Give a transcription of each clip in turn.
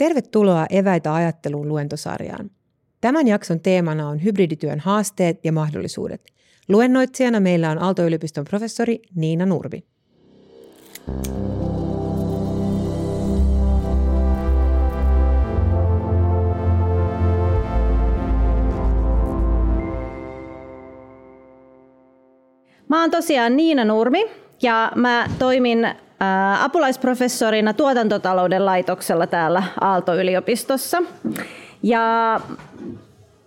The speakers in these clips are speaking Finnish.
Tervetuloa Eväitä ajatteluun -luentosarjaan. Tämän jakson teemana on hybridityön haasteet ja mahdollisuudet. Luennoitsijana meillä on Aalto-yliopiston professori Niina Nurmi. Mä oon tosiaan Niina Nurmi ja mä toimin apulaisprofessorina tuotantotalouden laitoksella täällä Aalto-yliopistossa. Ja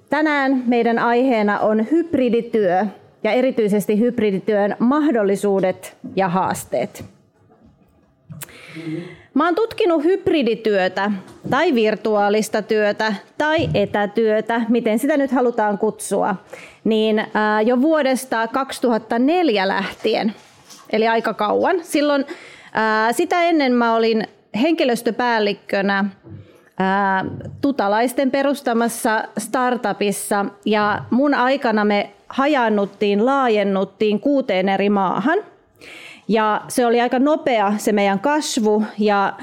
tänään meidän aiheena on hybridityö ja erityisesti hybridityön mahdollisuudet ja haasteet. Mä oon tutkinut hybridityötä tai virtuaalista työtä tai etätyötä, miten sitä nyt halutaan kutsua, niin jo vuodesta 2004 lähtien, eli aika kauan. Silloin sitä ennen mä olin henkilöstöpäällikkönä tutalaisten perustamassa startupissa ja mun aikana me hajaannuttiin, laajennuttiin 6 eri maahan. Ja se oli aika nopea se meidän kasvu ja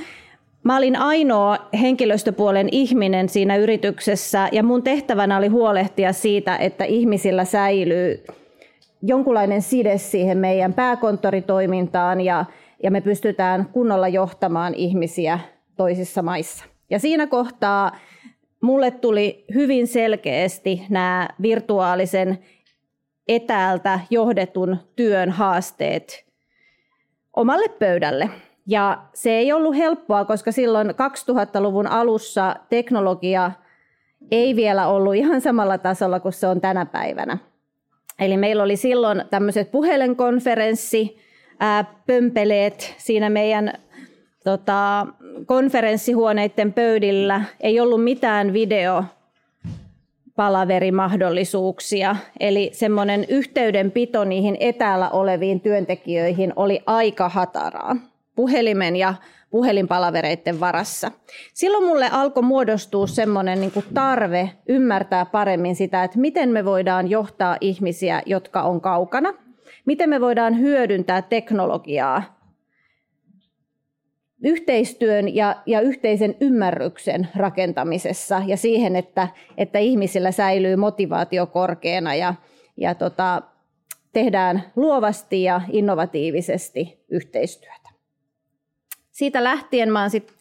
mä olin ainoa henkilöstöpuolen ihminen siinä yrityksessä ja mun tehtävänä oli huolehtia siitä, että ihmisillä säilyy jonkunlainen side siihen meidän pääkonttoritoimintaan ja me pystytään kunnolla johtamaan ihmisiä toisissa maissa. Ja siinä kohtaa mulle tuli hyvin selkeästi nämä virtuaalisen etäältä johdetun työn haasteet omalle pöydälle. Ja se ei ollut helppoa, koska silloin 2000-luvun alussa teknologia ei vielä ollut ihan samalla tasolla kuin se on tänä päivänä. Eli meillä oli silloin tämmöiset puhelinkonferenssipömpeleet siinä meidän konferenssihuoneiden pöydillä. Ei ollut mitään videopalaverimahdollisuuksia. Eli semmoinen yhteydenpito niihin etäällä oleviin työntekijöihin oli aika hataraa puhelimen ja puhelinpalavereiden varassa. Silloin mulle alkoi muodostua semmoinen tarve ymmärtää paremmin sitä, että miten me voidaan johtaa ihmisiä, jotka on kaukana, miten me voidaan hyödyntää teknologiaa yhteistyön ja yhteisen ymmärryksen rakentamisessa ja siihen, että ihmisillä säilyy motivaatio korkeana ja tehdään luovasti ja innovatiivisesti yhteistyötä. Siitä lähtien mä oon sit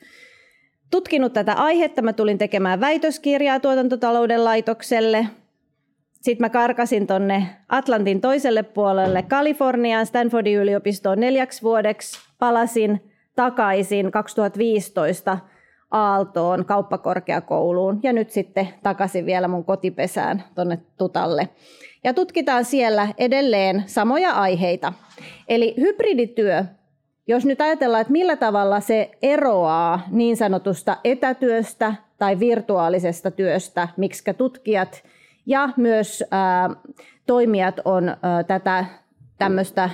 tutkinut tätä aihetta. Mä tulin tekemään väitöskirjaa tuotantotalouden laitokselle. Sitten mä karkasin tonne Atlantin toiselle puolelle Kaliforniaan, Stanfordin yliopistoon 4 vuodeksi. Palasin takaisin 2015 Aaltoon kauppakorkeakouluun ja nyt sitten takaisin vielä mun kotipesään tonne Tutalle. Ja tutkitaan siellä edelleen samoja aiheita. Eli hybridityö. Jos nyt ajatellaan, että millä tavalla se eroaa niin sanotusta etätyöstä tai virtuaalisesta työstä, miksikä tutkijat ja myös toimijat on tätä tämmöistä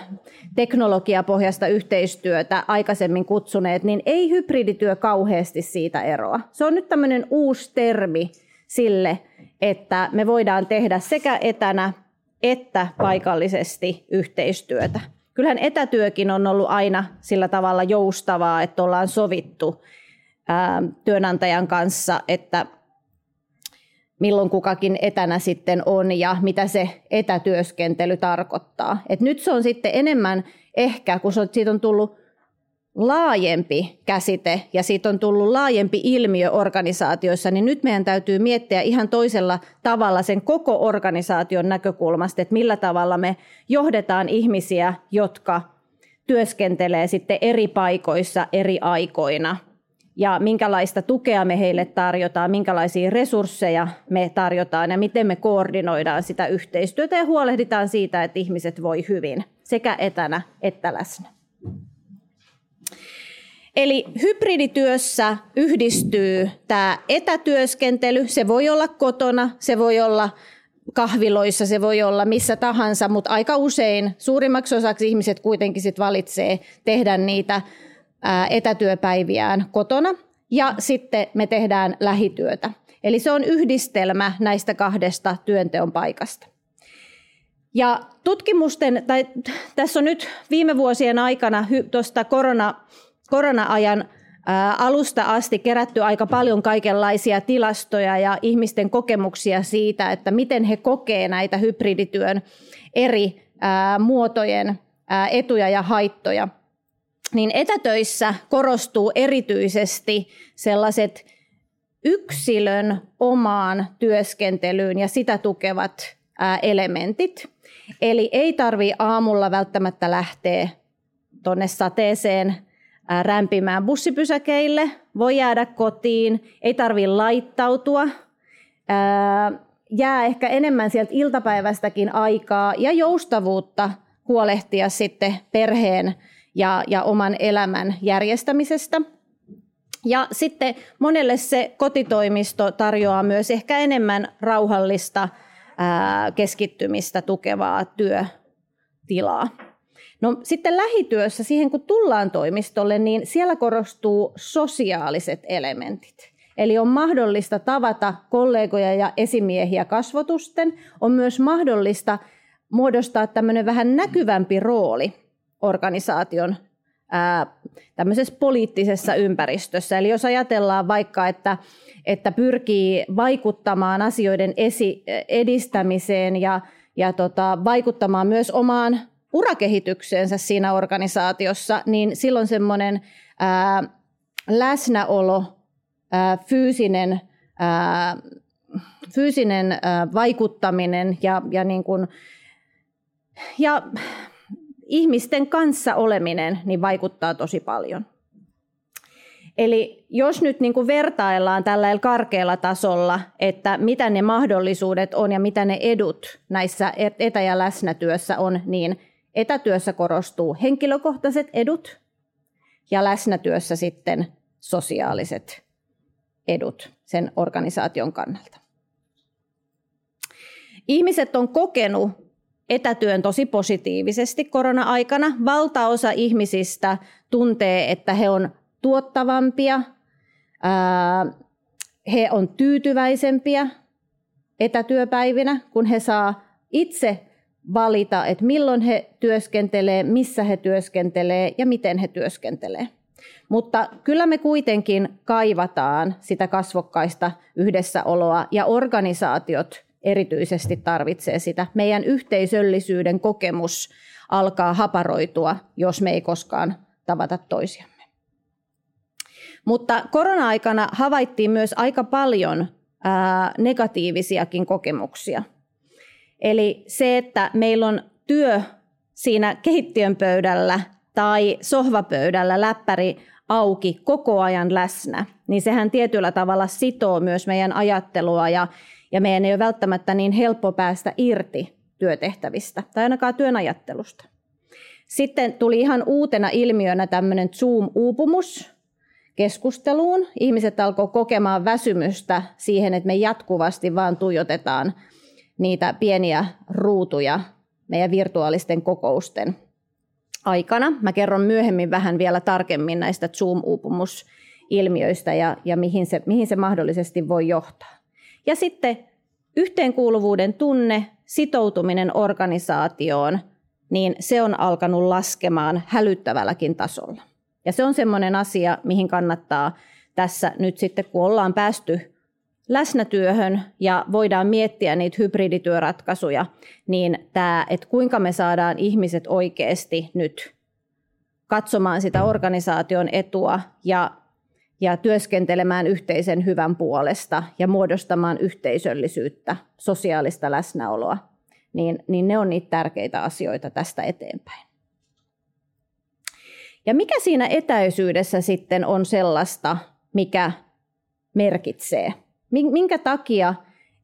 teknologiapohjaista yhteistyötä aikaisemmin kutsuneet, niin ei hybridityö kauheasti siitä eroa. Se on nyt tämmöinen uusi termi sille, että me voidaan tehdä sekä etänä että paikallisesti yhteistyötä. Kyllähän etätyökin on ollut aina sillä tavalla joustavaa, että ollaan sovittu työnantajan kanssa, että milloin kukakin etänä sitten on ja mitä se etätyöskentely tarkoittaa. Et nyt se on sitten enemmän ehkä, kun siitä on tullut laajempi käsite ja siitä on tullut laajempi ilmiö organisaatioissa, niin nyt meidän täytyy miettiä ihan toisella tavalla sen koko organisaation näkökulmasta, että millä tavalla me johdetaan ihmisiä, jotka työskentelee sitten eri paikoissa eri aikoina ja minkälaista tukea me heille tarjotaan, minkälaisia resursseja me tarjotaan ja miten me koordinoidaan sitä yhteistyötä ja huolehditaan siitä, että ihmiset voi hyvin sekä etänä että läsnä. Eli hybridityössä yhdistyy tämä etätyöskentely, se voi olla kotona, se voi olla kahviloissa, se voi olla missä tahansa, mutta aika usein suurimmaksi osaksi ihmiset kuitenkin sit valitsee tehdä niitä etätyöpäiviään kotona ja sitten me tehdään lähityötä. Eli se on yhdistelmä näistä 2 työnteon paikasta. Ja tässä on nyt viime vuosien aikana tuosta korona-ajan alusta asti kerätty aika paljon kaikenlaisia tilastoja ja ihmisten kokemuksia siitä, että miten he kokee näitä hybridityön eri muotojen etuja ja haittoja. Niin etätöissä korostuu erityisesti sellaiset yksilön omaan työskentelyyn ja sitä tukevat elementit. Eli ei tarvitse aamulla välttämättä lähteä tuonne sateeseen rämpimään bussipysäkeille, voi jäädä kotiin, ei tarvitse laittautua, jää ehkä enemmän sieltä iltapäivästäkin aikaa ja joustavuutta huolehtia sitten perheen ja oman elämän järjestämisestä. Ja sitten monelle se kotitoimisto tarjoaa myös ehkä enemmän rauhallista keskittymistä tukevaa työtilaa. No, sitten lähityössä, siihen kun tullaan toimistolle, niin siellä korostuu sosiaaliset elementit. Eli on mahdollista tavata kollegoja ja esimiehiä kasvotusten. On myös mahdollista muodostaa tämmöinen vähän näkyvämpi rooli organisaation tämmöisessä poliittisessa ympäristössä. Eli jos ajatellaan vaikka, että pyrkii vaikuttamaan asioiden edistämiseen ja vaikuttamaan myös omaan urakehitykseensä siinä organisaatiossa, niin silloin semmoinen läsnäolo, fyysinen vaikuttaminen ja ihmisten kanssa oleminen niin vaikuttaa tosi paljon. Eli jos nyt niin kuin vertaillaan tällä karkealla tasolla, että mitä ne mahdollisuudet on ja mitä ne edut näissä etä- ja läsnätyössä on, niin etätyössä korostuu henkilökohtaiset edut ja läsnätyössä sitten sosiaaliset edut sen organisaation kannalta. Ihmiset on kokenut etätyön tosi positiivisesti korona-aikana. Valtaosa ihmisistä tuntee, että he on tuottavampia, he on tyytyväisempiä etätyöpäivinä, kun he saa itse valita, että milloin he työskentelee, missä he työskentelee ja miten he työskentelee. Mutta kyllä me kuitenkin kaivataan sitä kasvokkaista yhdessäoloa ja organisaatiot erityisesti tarvitsee sitä. Meidän yhteisöllisyyden kokemus alkaa haparoitua, jos me ei koskaan tavata toisiamme. Mutta korona-aikana havaittiin myös aika paljon negatiivisiakin kokemuksia. Eli se, että meillä on työ siinä keittiön pöydällä tai sohvapöydällä läppäri auki koko ajan läsnä, niin sehän tietyllä tavalla sitoo myös meidän ajattelua ja meidän ei ole välttämättä niin helppo päästä irti työtehtävistä tai ainakaan työnajattelusta. Sitten tuli ihan uutena ilmiönä tämmöinen Zoom-uupumus keskusteluun. Ihmiset alkoi kokemaan väsymystä siihen, että me jatkuvasti vaan tuijotetaan niitä pieniä ruutuja meidän virtuaalisten kokousten aikana. Mä kerron myöhemmin vähän vielä tarkemmin näistä Zoom-uupumusilmiöistä ja mihin se mahdollisesti voi johtaa. Ja sitten yhteenkuuluvuuden tunne, sitoutuminen organisaatioon, niin se on alkanut laskemaan hälyttävälläkin tasolla. Ja se on semmoinen asia, mihin kannattaa tässä nyt sitten, kun ollaan päästy läsnätyöhön ja voidaan miettiä niitä hybridityöratkaisuja, niin tämä, että kuinka me saadaan ihmiset oikeasti nyt katsomaan sitä organisaation etua ja työskentelemään yhteisen hyvän puolesta ja muodostamaan yhteisöllisyyttä, sosiaalista läsnäoloa, niin ne on niitä tärkeitä asioita tästä eteenpäin. Ja mikä siinä etäisyydessä sitten on sellaista, mikä merkitsee? Minkä takia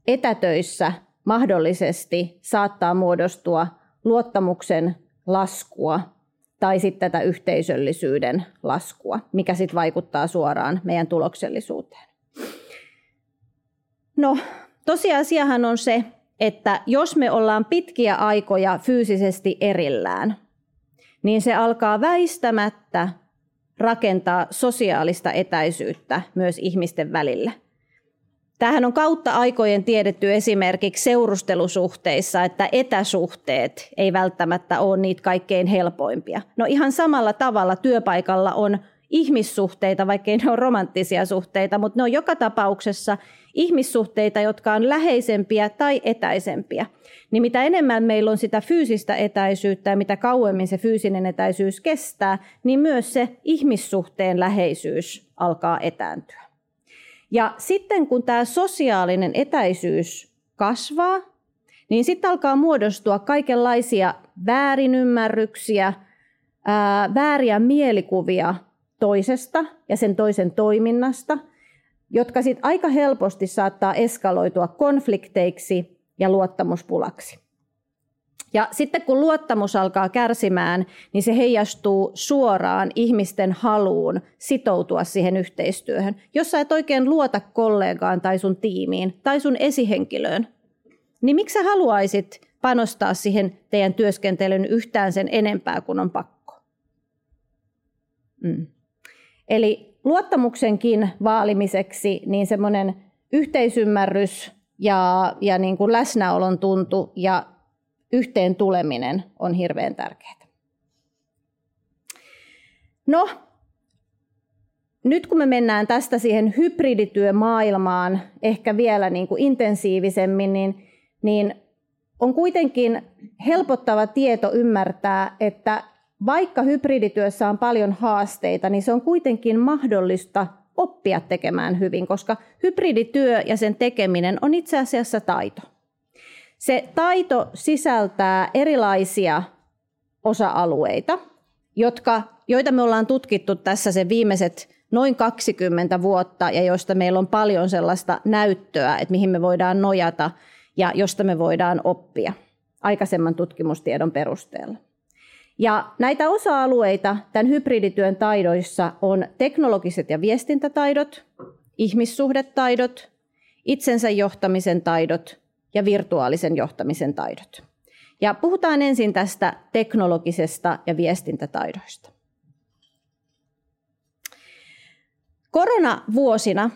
etätöissä mahdollisesti saattaa muodostua luottamuksen laskua tai sitten tätä yhteisöllisyyden laskua, mikä sitten vaikuttaa suoraan meidän tuloksellisuuteen? No, tosiasiahan on se, että jos me ollaan pitkiä aikoja fyysisesti erillään, niin se alkaa väistämättä rakentaa sosiaalista etäisyyttä myös ihmisten välillä. Tämähän on kautta aikojen tiedetty esimerkiksi seurustelusuhteissa, että etäsuhteet ei välttämättä ole niitä kaikkein helpoimpia. No ihan samalla tavalla työpaikalla on ihmissuhteita, vaikkei ne ole romanttisia suhteita, mutta ne on joka tapauksessa ihmissuhteita, jotka on läheisempiä tai etäisempiä. Niin mitä enemmän meillä on sitä fyysistä etäisyyttä ja mitä kauemmin se fyysinen etäisyys kestää, niin myös se ihmissuhteen läheisyys alkaa etääntyä. Ja sitten kun tämä sosiaalinen etäisyys kasvaa, niin sitten alkaa muodostua kaikenlaisia väärinymmärryksiä, vääriä mielikuvia toisesta ja sen toisen toiminnasta, jotka sitten aika helposti saattaa eskaloitua konflikteiksi ja luottamuspulaksi. Ja sitten kun luottamus alkaa kärsimään, niin se heijastuu suoraan ihmisten haluun sitoutua siihen yhteistyöhön. Jos sä et oikein luota kollegaan tai sun tiimiin tai sun esihenkilöön, niin miksi sä haluaisit panostaa siihen teidän työskentelyyn yhtään sen enempää kuin on pakko? Eli luottamuksenkin vaalimiseksi niin semmoinen yhteisymmärrys ja niin kuin läsnäolon tuntu ja yhteen tuleminen on hirveän tärkeää. No, nyt kun me mennään tästä siihen hybridityömaailmaan ehkä vielä niin kuin intensiivisemmin, niin on kuitenkin helpottava tieto ymmärtää, että vaikka hybridityössä on paljon haasteita, niin se on kuitenkin mahdollista oppia tekemään hyvin, koska hybridityö ja sen tekeminen on itse asiassa taito. Se taito sisältää erilaisia osa-alueita, joita me ollaan tutkittu tässä sen viimeiset noin 20 vuotta ja joista meillä on paljon sellaista näyttöä, että mihin me voidaan nojata ja josta me voidaan oppia aikaisemman tutkimustiedon perusteella. Ja näitä osa-alueita tämän hybridityön taidoissa on teknologiset ja viestintätaidot, ihmissuhdetaidot, itsensä johtamisen taidot ja virtuaalisen johtamisen taidot. Ja puhutaan ensin tästä teknologisesta ja viestintätaidoista. Koronavuosina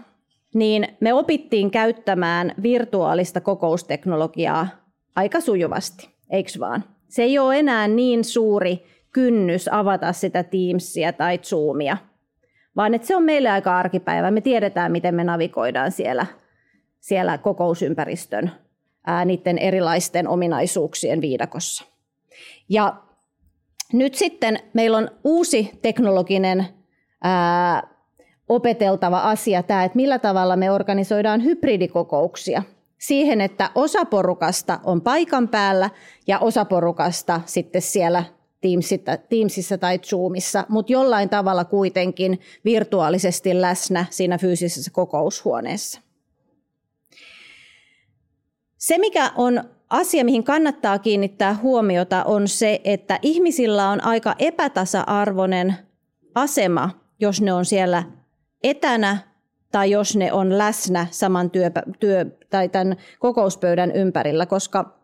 niin me opittiin käyttämään virtuaalista kokousteknologiaa aika sujuvasti, eiks vaan? Se ei ole enää niin suuri kynnys avata sitä Teamsia tai Zoomia, vaan että se on meille aika arkipäivä. Me tiedetään, miten me navigoidaan siellä kokousympäristön niiden erilaisten ominaisuuksien viidakossa. Ja nyt sitten meillä on uusi teknologinen opeteltava asia tämä, että millä tavalla me organisoidaan hybridikokouksia siihen, että osa porukasta on paikan päällä ja osa porukasta sitten siellä Teamsissa tai Zoomissa, mutta jollain tavalla kuitenkin virtuaalisesti läsnä siinä fyysisessä kokoushuoneessa. Se, mikä on asia, mihin kannattaa kiinnittää huomiota, on se, että ihmisillä on aika epätasa-arvoinen asema, jos ne on siellä etänä tai jos ne on läsnä saman tai tämän kokouspöydän ympärillä, koska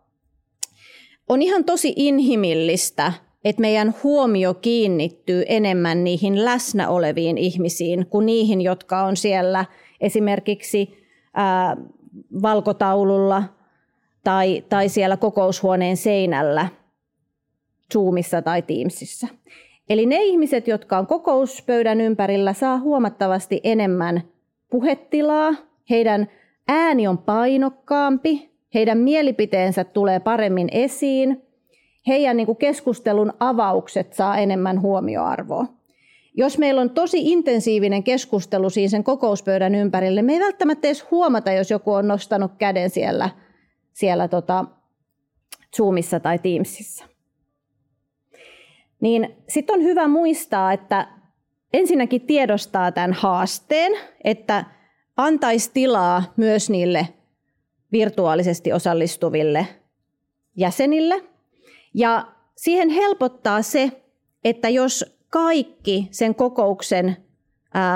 on ihan tosi inhimillistä, että meidän huomio kiinnittyy enemmän niihin läsnä oleviin ihmisiin kuin niihin, jotka on siellä esimerkiksi valkotaululla tai siellä kokoushuoneen seinällä Zoomissa tai Teamsissa. Eli ne ihmiset, jotka on kokouspöydän ympärillä, saa huomattavasti enemmän puhetilaa, heidän ääni on painokkaampi, heidän mielipiteensä tulee paremmin esiin, heidän keskustelun avaukset saa enemmän huomioarvoa. Jos meillä on tosi intensiivinen keskustelu siinä sen kokouspöydän ympärille, me ei välttämättä edes huomata, jos joku on nostanut käden siellä Zoomissa tai Teamsissa. Niin sitten on hyvä muistaa, että ensinnäkin tiedostaa tämän haasteen, että antaisi tilaa myös niille virtuaalisesti osallistuville jäsenille. Ja siihen helpottaa se, että jos kaikki sen kokouksen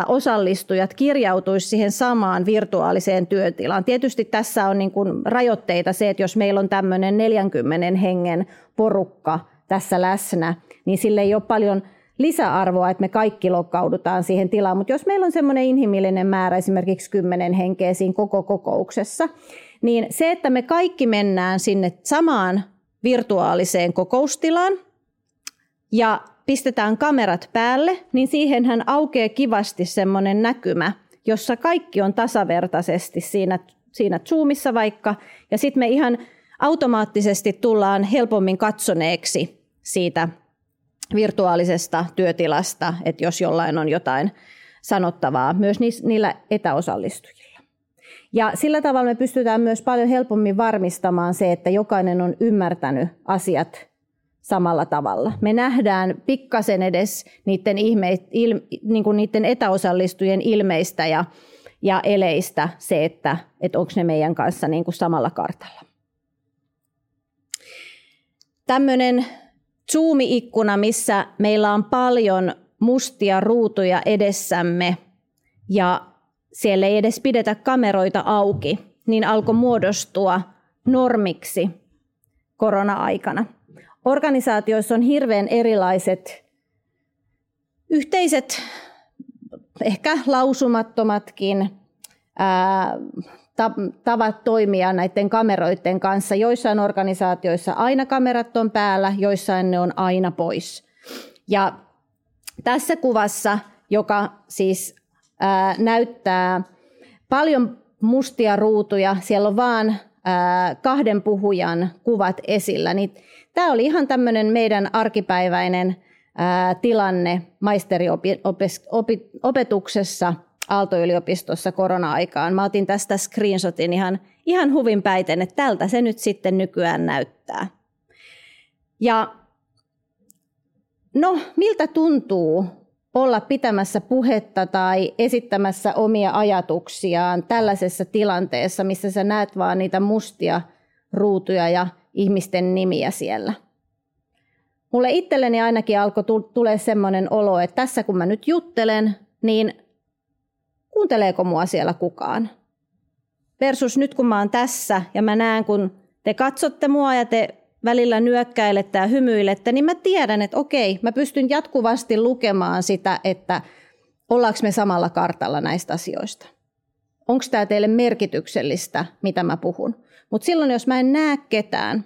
osallistujat kirjautuisi siihen samaan virtuaaliseen työtilaan. Tietysti tässä on niin kuin rajoitteita se, että jos meillä on tämmöinen 40 hengen porukka tässä läsnä, niin sille ei ole paljon lisäarvoa, että me kaikki lokkaudutaan siihen tilaan. Mutta jos meillä on semmoinen inhimillinen määrä, esimerkiksi 10 henkeä siinä koko kokouksessa, niin se, että me kaikki mennään sinne samaan virtuaaliseen kokoustilaan ja pistetään kamerat päälle, niin siihenhän aukeaa kivasti semmoinen näkymä, jossa kaikki on tasavertaisesti siinä Zoomissa vaikka, ja sitten me ihan automaattisesti tullaan helpommin katsoneeksi siitä virtuaalisesta työtilasta, että jos jollain on jotain sanottavaa, myös niillä etäosallistujilla. Ja sillä tavalla me pystytään myös paljon helpommin varmistamaan se, että jokainen on ymmärtänyt asiat samalla tavalla. Me nähdään pikkasen edes niiden etäosallistujien ilmeistä ja eleistä se, että onko ne meidän kanssa niin kuin samalla kartalla. Tämmöinen Zoom-ikkuna, missä meillä on paljon mustia ruutuja edessämme ja siellä ei edes pidetä kameroita auki, niin alkoi muodostua normiksi korona-aikana. Organisaatioissa on hirveän erilaiset yhteiset, ehkä lausumattomatkin tavat toimia näiden kameroiden kanssa. Joissain organisaatioissa aina kamerat on päällä, joissain ne on aina pois. Ja tässä kuvassa, joka siis näyttää paljon mustia ruutuja, siellä on vaan kahden puhujan kuvat esillä, niin tämä oli ihan tämmöinen meidän arkipäiväinen tilanne maisteriopetuksessa Aalto-yliopistossa korona-aikaan. Mä otin tästä screenshotin ihan huvinpäiten, että tältä se nyt sitten nykyään näyttää. Ja no, miltä tuntuu olla pitämässä puhetta tai esittämässä omia ajatuksiaan tällaisessa tilanteessa, missä sä näet vaan niitä mustia ruutuja ja ihmisten nimiä siellä. Mulle itselleni ainakin alkoi tulee semmoinen olo, että tässä kun mä nyt juttelen, niin kuunteleeko mua siellä kukaan? Versus nyt kun mä oon tässä ja mä näen, kun te katsotte mua ja te välillä nyökkäilette ja hymyilette, niin mä tiedän, että okei, mä pystyn jatkuvasti lukemaan sitä, että ollaanko me samalla kartalla näistä asioista. Onko tämä teille merkityksellistä, mitä mä puhun? Mutta silloin, jos mä en näe ketään,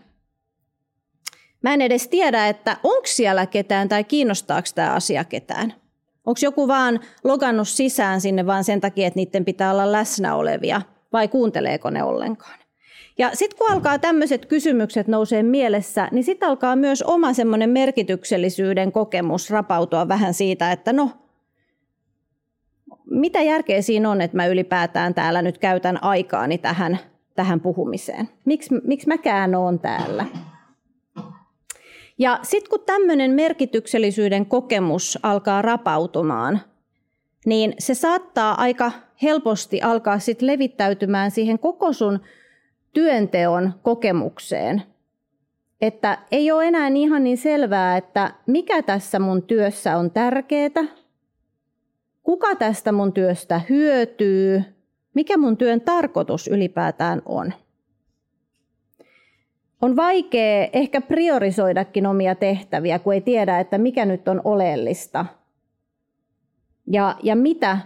mä en edes tiedä, että onko siellä ketään tai kiinnostaako tämä asia ketään. Onko joku vaan logannut sisään sinne vaan sen takia, että niiden pitää olla läsnä olevia vai kuunteleeko ne ollenkaan? Ja sitten kun alkaa tämmöiset kysymykset nousee mielessä, niin sitten alkaa myös oma semmoinen merkityksellisyyden kokemus rapautua vähän siitä, että no, mitä järkeä siinä on, että mä ylipäätään täällä nyt käytän aikaani tähän puhumiseen? Miksi mäkään oon täällä? Ja sitten kun tämmöinen merkityksellisyyden kokemus alkaa rapautumaan, niin se saattaa aika helposti alkaa sitten levittäytymään siihen koko sun työnteon kokemukseen. Että ei ole enää ihan niin selvää, että mikä tässä mun työssä on tärkeää, kuka tästä mun työstä hyötyy, mikä mun työn tarkoitus ylipäätään on. On vaikea ehkä priorisoidakin omia tehtäviä, kun ei tiedä, että mikä nyt on oleellista ja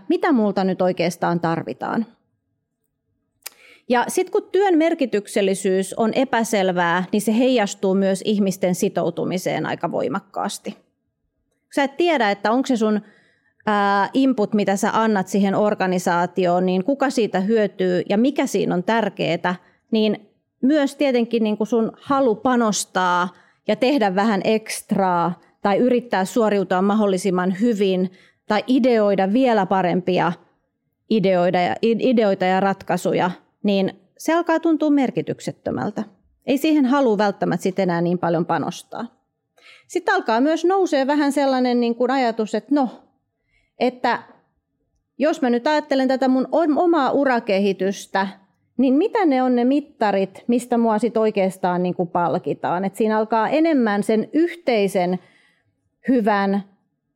mitä multa nyt oikeastaan tarvitaan. Ja sitten kun työn merkityksellisyys on epäselvää, niin se heijastuu myös ihmisten sitoutumiseen aika voimakkaasti. Sä et tiedä, että onko se sun input, mitä sä annat siihen organisaatioon, niin kuka siitä hyötyy ja mikä siinä on tärkeää, niin myös tietenkin niin kun sun halu panostaa ja tehdä vähän ekstraa tai yrittää suoriutua mahdollisimman hyvin tai ideoida vielä parempia ideoita ja ratkaisuja, niin se alkaa tuntua merkityksettömältä. Ei siihen halua välttämättä sit enää niin paljon panostaa. Sitten alkaa myös nousee vähän sellainen niin kun ajatus, että no, että jos mä nyt ajattelen tätä mun omaa urakehitystä, niin mitä ne on ne mittarit, mistä mua sit oikeastaan niin kuin palkitaan? Et siinä alkaa enemmän sen yhteisen hyvän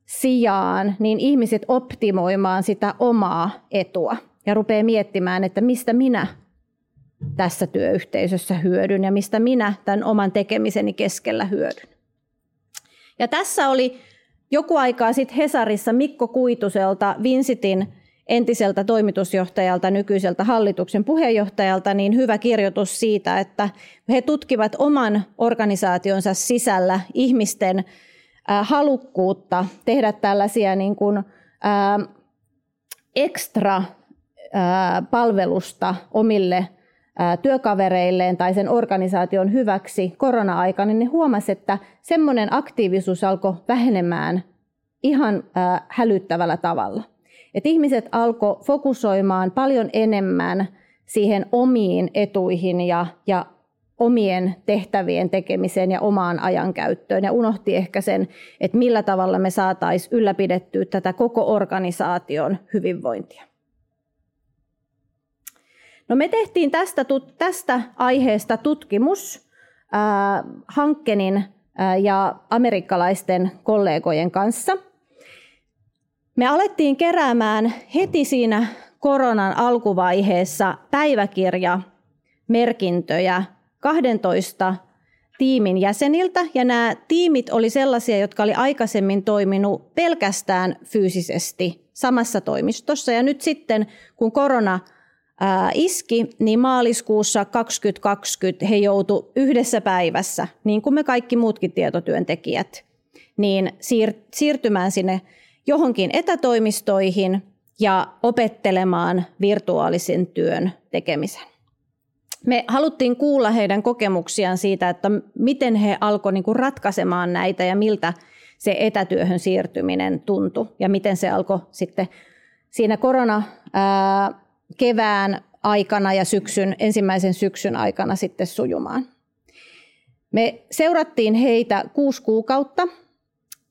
sijaan, niin ihmiset optimoimaan sitä omaa etua ja rupeaa miettimään, että mistä minä tässä työyhteisössä hyödyn ja mistä minä tämän oman tekemiseni keskellä hyödyn. Ja tässä oli joku aikaa sitten Hesarissa Mikko Kuituselta, Vinsitin entiseltä toimitusjohtajalta, nykyiseltä hallituksen puheenjohtajalta, niin hyvä kirjoitus siitä, että he tutkivat oman organisaationsa sisällä ihmisten halukkuutta tehdä tällaisia niin kuin ekstra palvelusta omille työkavereilleen tai sen organisaation hyväksi korona-aikana, niin ne huomasi, että semmoinen aktiivisuus alkoi vähenemään ihan hälyttävällä tavalla. Et ihmiset alkoi fokusoimaan paljon enemmän siihen omiin etuihin ja omien tehtävien tekemiseen ja omaan ajankäyttöön. Ja unohti ehkä sen, että millä tavalla me saataisiin ylläpidettyä tätä koko organisaation hyvinvointia. No me tehtiin tästä aiheesta tutkimus Hankkenin ja amerikkalaisten kollegojen kanssa. Me alettiin keräämään heti siinä koronan alkuvaiheessa päiväkirjamerkintöjä 12 tiimin jäseniltä. Ja nämä tiimit oli sellaisia, jotka oli aikaisemmin toiminut pelkästään fyysisesti samassa toimistossa. Ja nyt sitten, kun korona iski, niin maaliskuussa 2020 he joutuivat yhdessä päivässä, niin kuin me kaikki muutkin tietotyöntekijät, niin siirtymään sinne johonkin etätoimistoihin ja opettelemaan virtuaalisen työn tekemisen. Me haluttiin kuulla heidän kokemuksiaan siitä, että miten he alkoivat ratkaisemaan näitä ja miltä se etätyöhön siirtyminen tuntui ja miten se alkoi sitten siinä kevään aikana ja ensimmäisen syksyn aikana sitten sujumaan. Me seurattiin heitä 6 kuukautta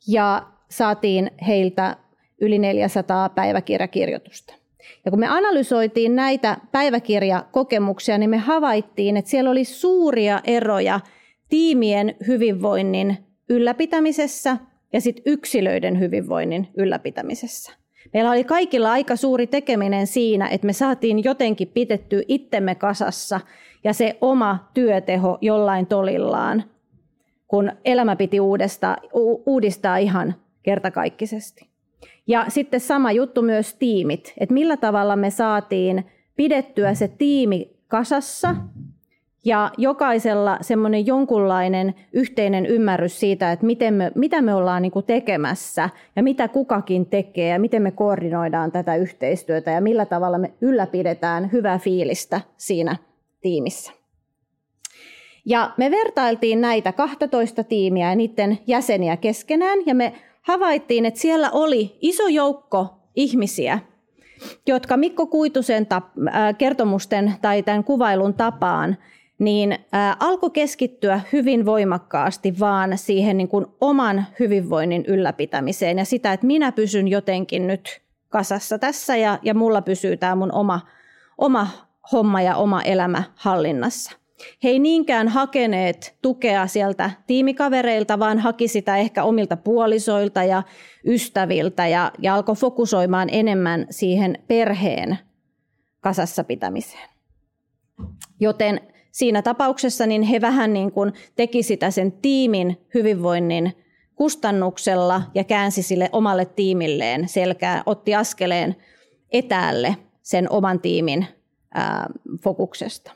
ja saatiin heiltä yli 400 päiväkirjakirjoitusta. Ja kun me analysoitiin näitä päiväkirjakokemuksia, niin me havaittiin, että siellä oli suuria eroja tiimien hyvinvoinnin ylläpitämisessä ja sit yksilöiden hyvinvoinnin ylläpitämisessä. Meillä oli kaikilla aika suuri tekeminen siinä, että me saatiin jotenkin pidettyä itsemme kasassa ja se oma työteho jollain tolillaan, kun elämä piti uudistaa ihan kertakaikkisesti. Ja sitten sama juttu myös tiimit, että millä tavalla me saatiin pidettyä se tiimi kasassa ja jokaisella semmoinen jonkunlainen yhteinen ymmärrys siitä, että mitä me ollaan niinku tekemässä ja mitä kukakin tekee ja miten me koordinoidaan tätä yhteistyötä ja millä tavalla me ylläpidetään hyvää fiilistä siinä tiimissä. Ja me vertailtiin näitä 12 tiimiä ja niiden jäseniä keskenään ja me havaittiin, että siellä oli iso joukko ihmisiä, jotka Mikko Kuitusen kertomusten tai tämän kuvailun tapaan niin alkoi keskittyä hyvin voimakkaasti vaan siihen niin kuin oman hyvinvoinnin ylläpitämiseen ja sitä, että minä pysyn jotenkin nyt kasassa tässä ja mulla pysyy tämä mun oma homma ja oma elämä hallinnassa. He ei niinkään hakeneet tukea sieltä tiimikavereilta, vaan haki sitä ehkä omilta puolisoilta ja ystäviltä ja alkoi fokusoimaan enemmän siihen perheen kasassa pitämiseen. Joten siinä tapauksessa niin he vähän niin kuin teki sitä sen tiimin hyvinvoinnin kustannuksella ja käänsi sille omalle tiimilleen selkää, otti askeleen etäälle sen oman tiimin fokuksesta.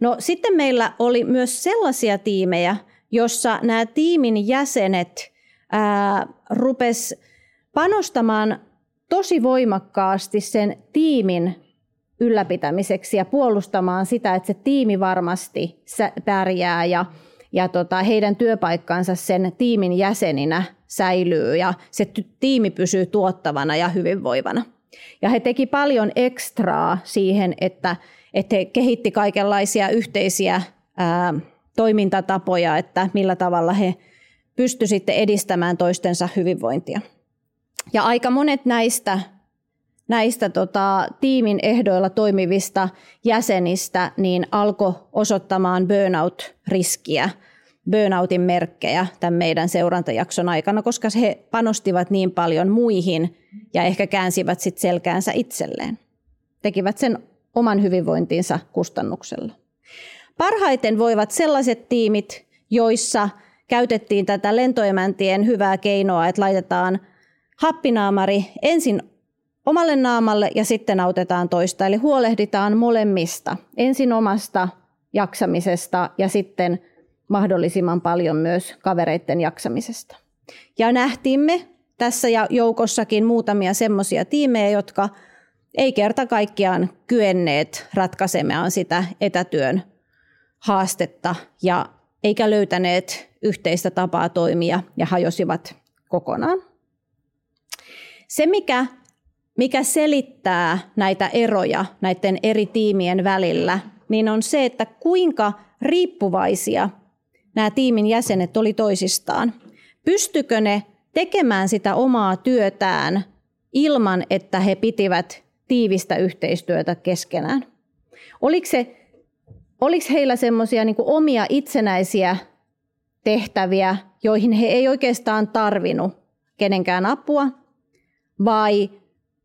No sitten meillä oli myös sellaisia tiimejä, jossa nämä tiimin jäsenet rupes panostamaan tosi voimakkaasti sen tiimin ylläpitämiseksi ja puolustamaan sitä, että se tiimi varmasti pärjää ja heidän työpaikkansa sen tiimin jäseninä säilyy ja se tiimi pysyy tuottavana ja hyvinvoivana. Ja he teki paljon ekstraa siihen, että he kehitti kaikenlaisia yhteisiä toimintatapoja, että millä tavalla he pystyivät sitten edistämään toistensa hyvinvointia. Ja aika monet näistä tiimin ehdoilla toimivista jäsenistä niin alkoi osoittamaan burnout-riskiä, burnoutin merkkejä tämän meidän seurantajakson aikana, koska he panostivat niin paljon muihin ja ehkä käänsivät sit selkäänsä itselleen, tekivät sen oman hyvinvointinsa kustannuksella. Parhaiten voivat sellaiset tiimit, joissa käytettiin tätä lentoemäntien hyvää keinoa, että laitetaan happinaamari ensin omalle naamalle ja sitten autetaan toista. Eli huolehditaan molemmista, ensin omasta jaksamisesta ja sitten mahdollisimman paljon myös kavereiden jaksamisesta. Ja nähtiimme tässä joukossakin muutamia semmoisia tiimejä, jotka ei kerta kaikkiaan kyenneet ratkaisemaan sitä etätyön haastetta ja eikä löytäneet yhteistä tapaa toimia ja hajosivat kokonaan. Se, mikä selittää näitä eroja näiden eri tiimien välillä, niin on se, että kuinka riippuvaisia nämä tiimin jäsenet oli toisistaan. Pystykö ne tekemään sitä omaa työtään ilman, että he pitivät tiivistä yhteistyötä keskenään? Oliko heillä semmoisia niin kuin omia itsenäisiä tehtäviä, joihin he ei oikeastaan tarvinnut kenenkään apua? Vai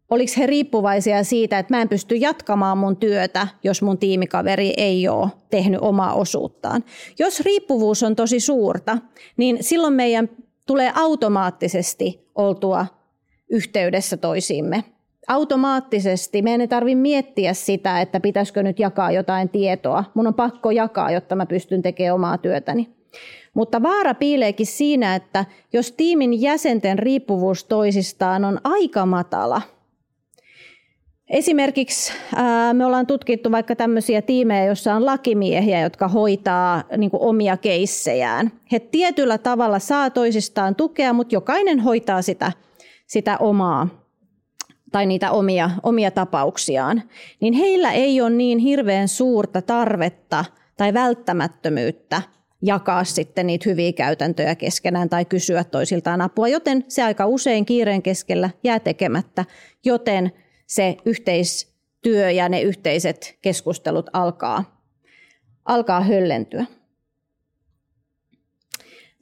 oliko he riippuvaisia siitä, että mä en pysty jatkamaan mun työtä, jos mun tiimikaveri ei ole tehnyt omaa osuuttaan? Jos riippuvuus on tosi suurta, niin silloin meidän tulee automaattisesti oltua yhteydessä toisiimme. Automaattisesti. Meidän ei tarvitse miettiä sitä, että pitäisikö nyt jakaa jotain tietoa. Mun on pakko jakaa, jotta mä pystyn tekemään omaa työtäni. Mutta vaara piileekin siinä, että jos tiimin jäsenten riippuvuus toisistaan on aika matala. Esimerkiksi me ollaan tutkittu vaikka tämmöisiä tiimejä, joissa on lakimiehiä, jotka hoitaa niin kuin omia keissejään. He tietyllä tavalla saa toisistaan tukea, mutta jokainen hoitaa sitä omaa tai niitä omia tapauksiaan, niin heillä ei ole niin hirveän suurta tarvetta tai välttämättömyyttä jakaa sitten niitä hyviä käytäntöjä keskenään tai kysyä toisiltaan apua, joten se aika usein kiireen keskellä jää tekemättä, joten se yhteistyö ja ne yhteiset keskustelut alkaa höllentyä.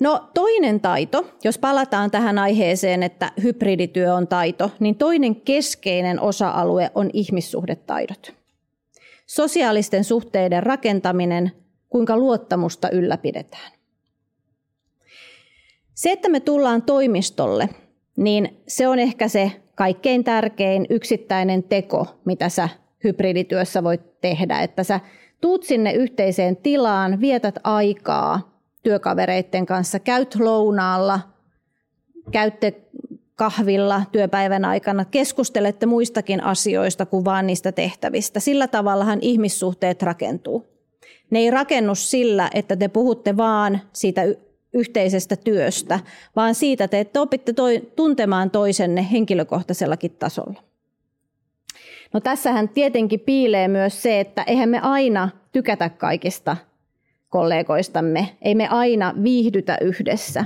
No toinen taito, jos palataan tähän aiheeseen, että hybridityö on taito, niin toinen keskeinen osa-alue on ihmissuhdetaidot. Sosiaalisten suhteiden rakentaminen, kuinka luottamusta ylläpidetään. Se, että me tullaan toimistolle, niin se on ehkä se kaikkein tärkein yksittäinen teko, mitä sä hybridityössä voit tehdä, että sä tuut sinne yhteiseen tilaan, vietät aikaa työkavereiden kanssa, käyt lounaalla, käytte kahvilla työpäivän aikana, keskustelette muistakin asioista kuin vaan niistä tehtävistä. Sillä tavallahan ihmissuhteet rakentuu. Ne ei rakennu sillä, että te puhutte vaan siitä yhteisestä työstä, vaan siitä, että te opitte tuntemaan toisenne henkilökohtaisellakin tasolla. No tässähän tietenkin piilee myös se, että eihän me aina tykätä kaikista kollegoistamme. Ei me aina viihdytä yhdessä,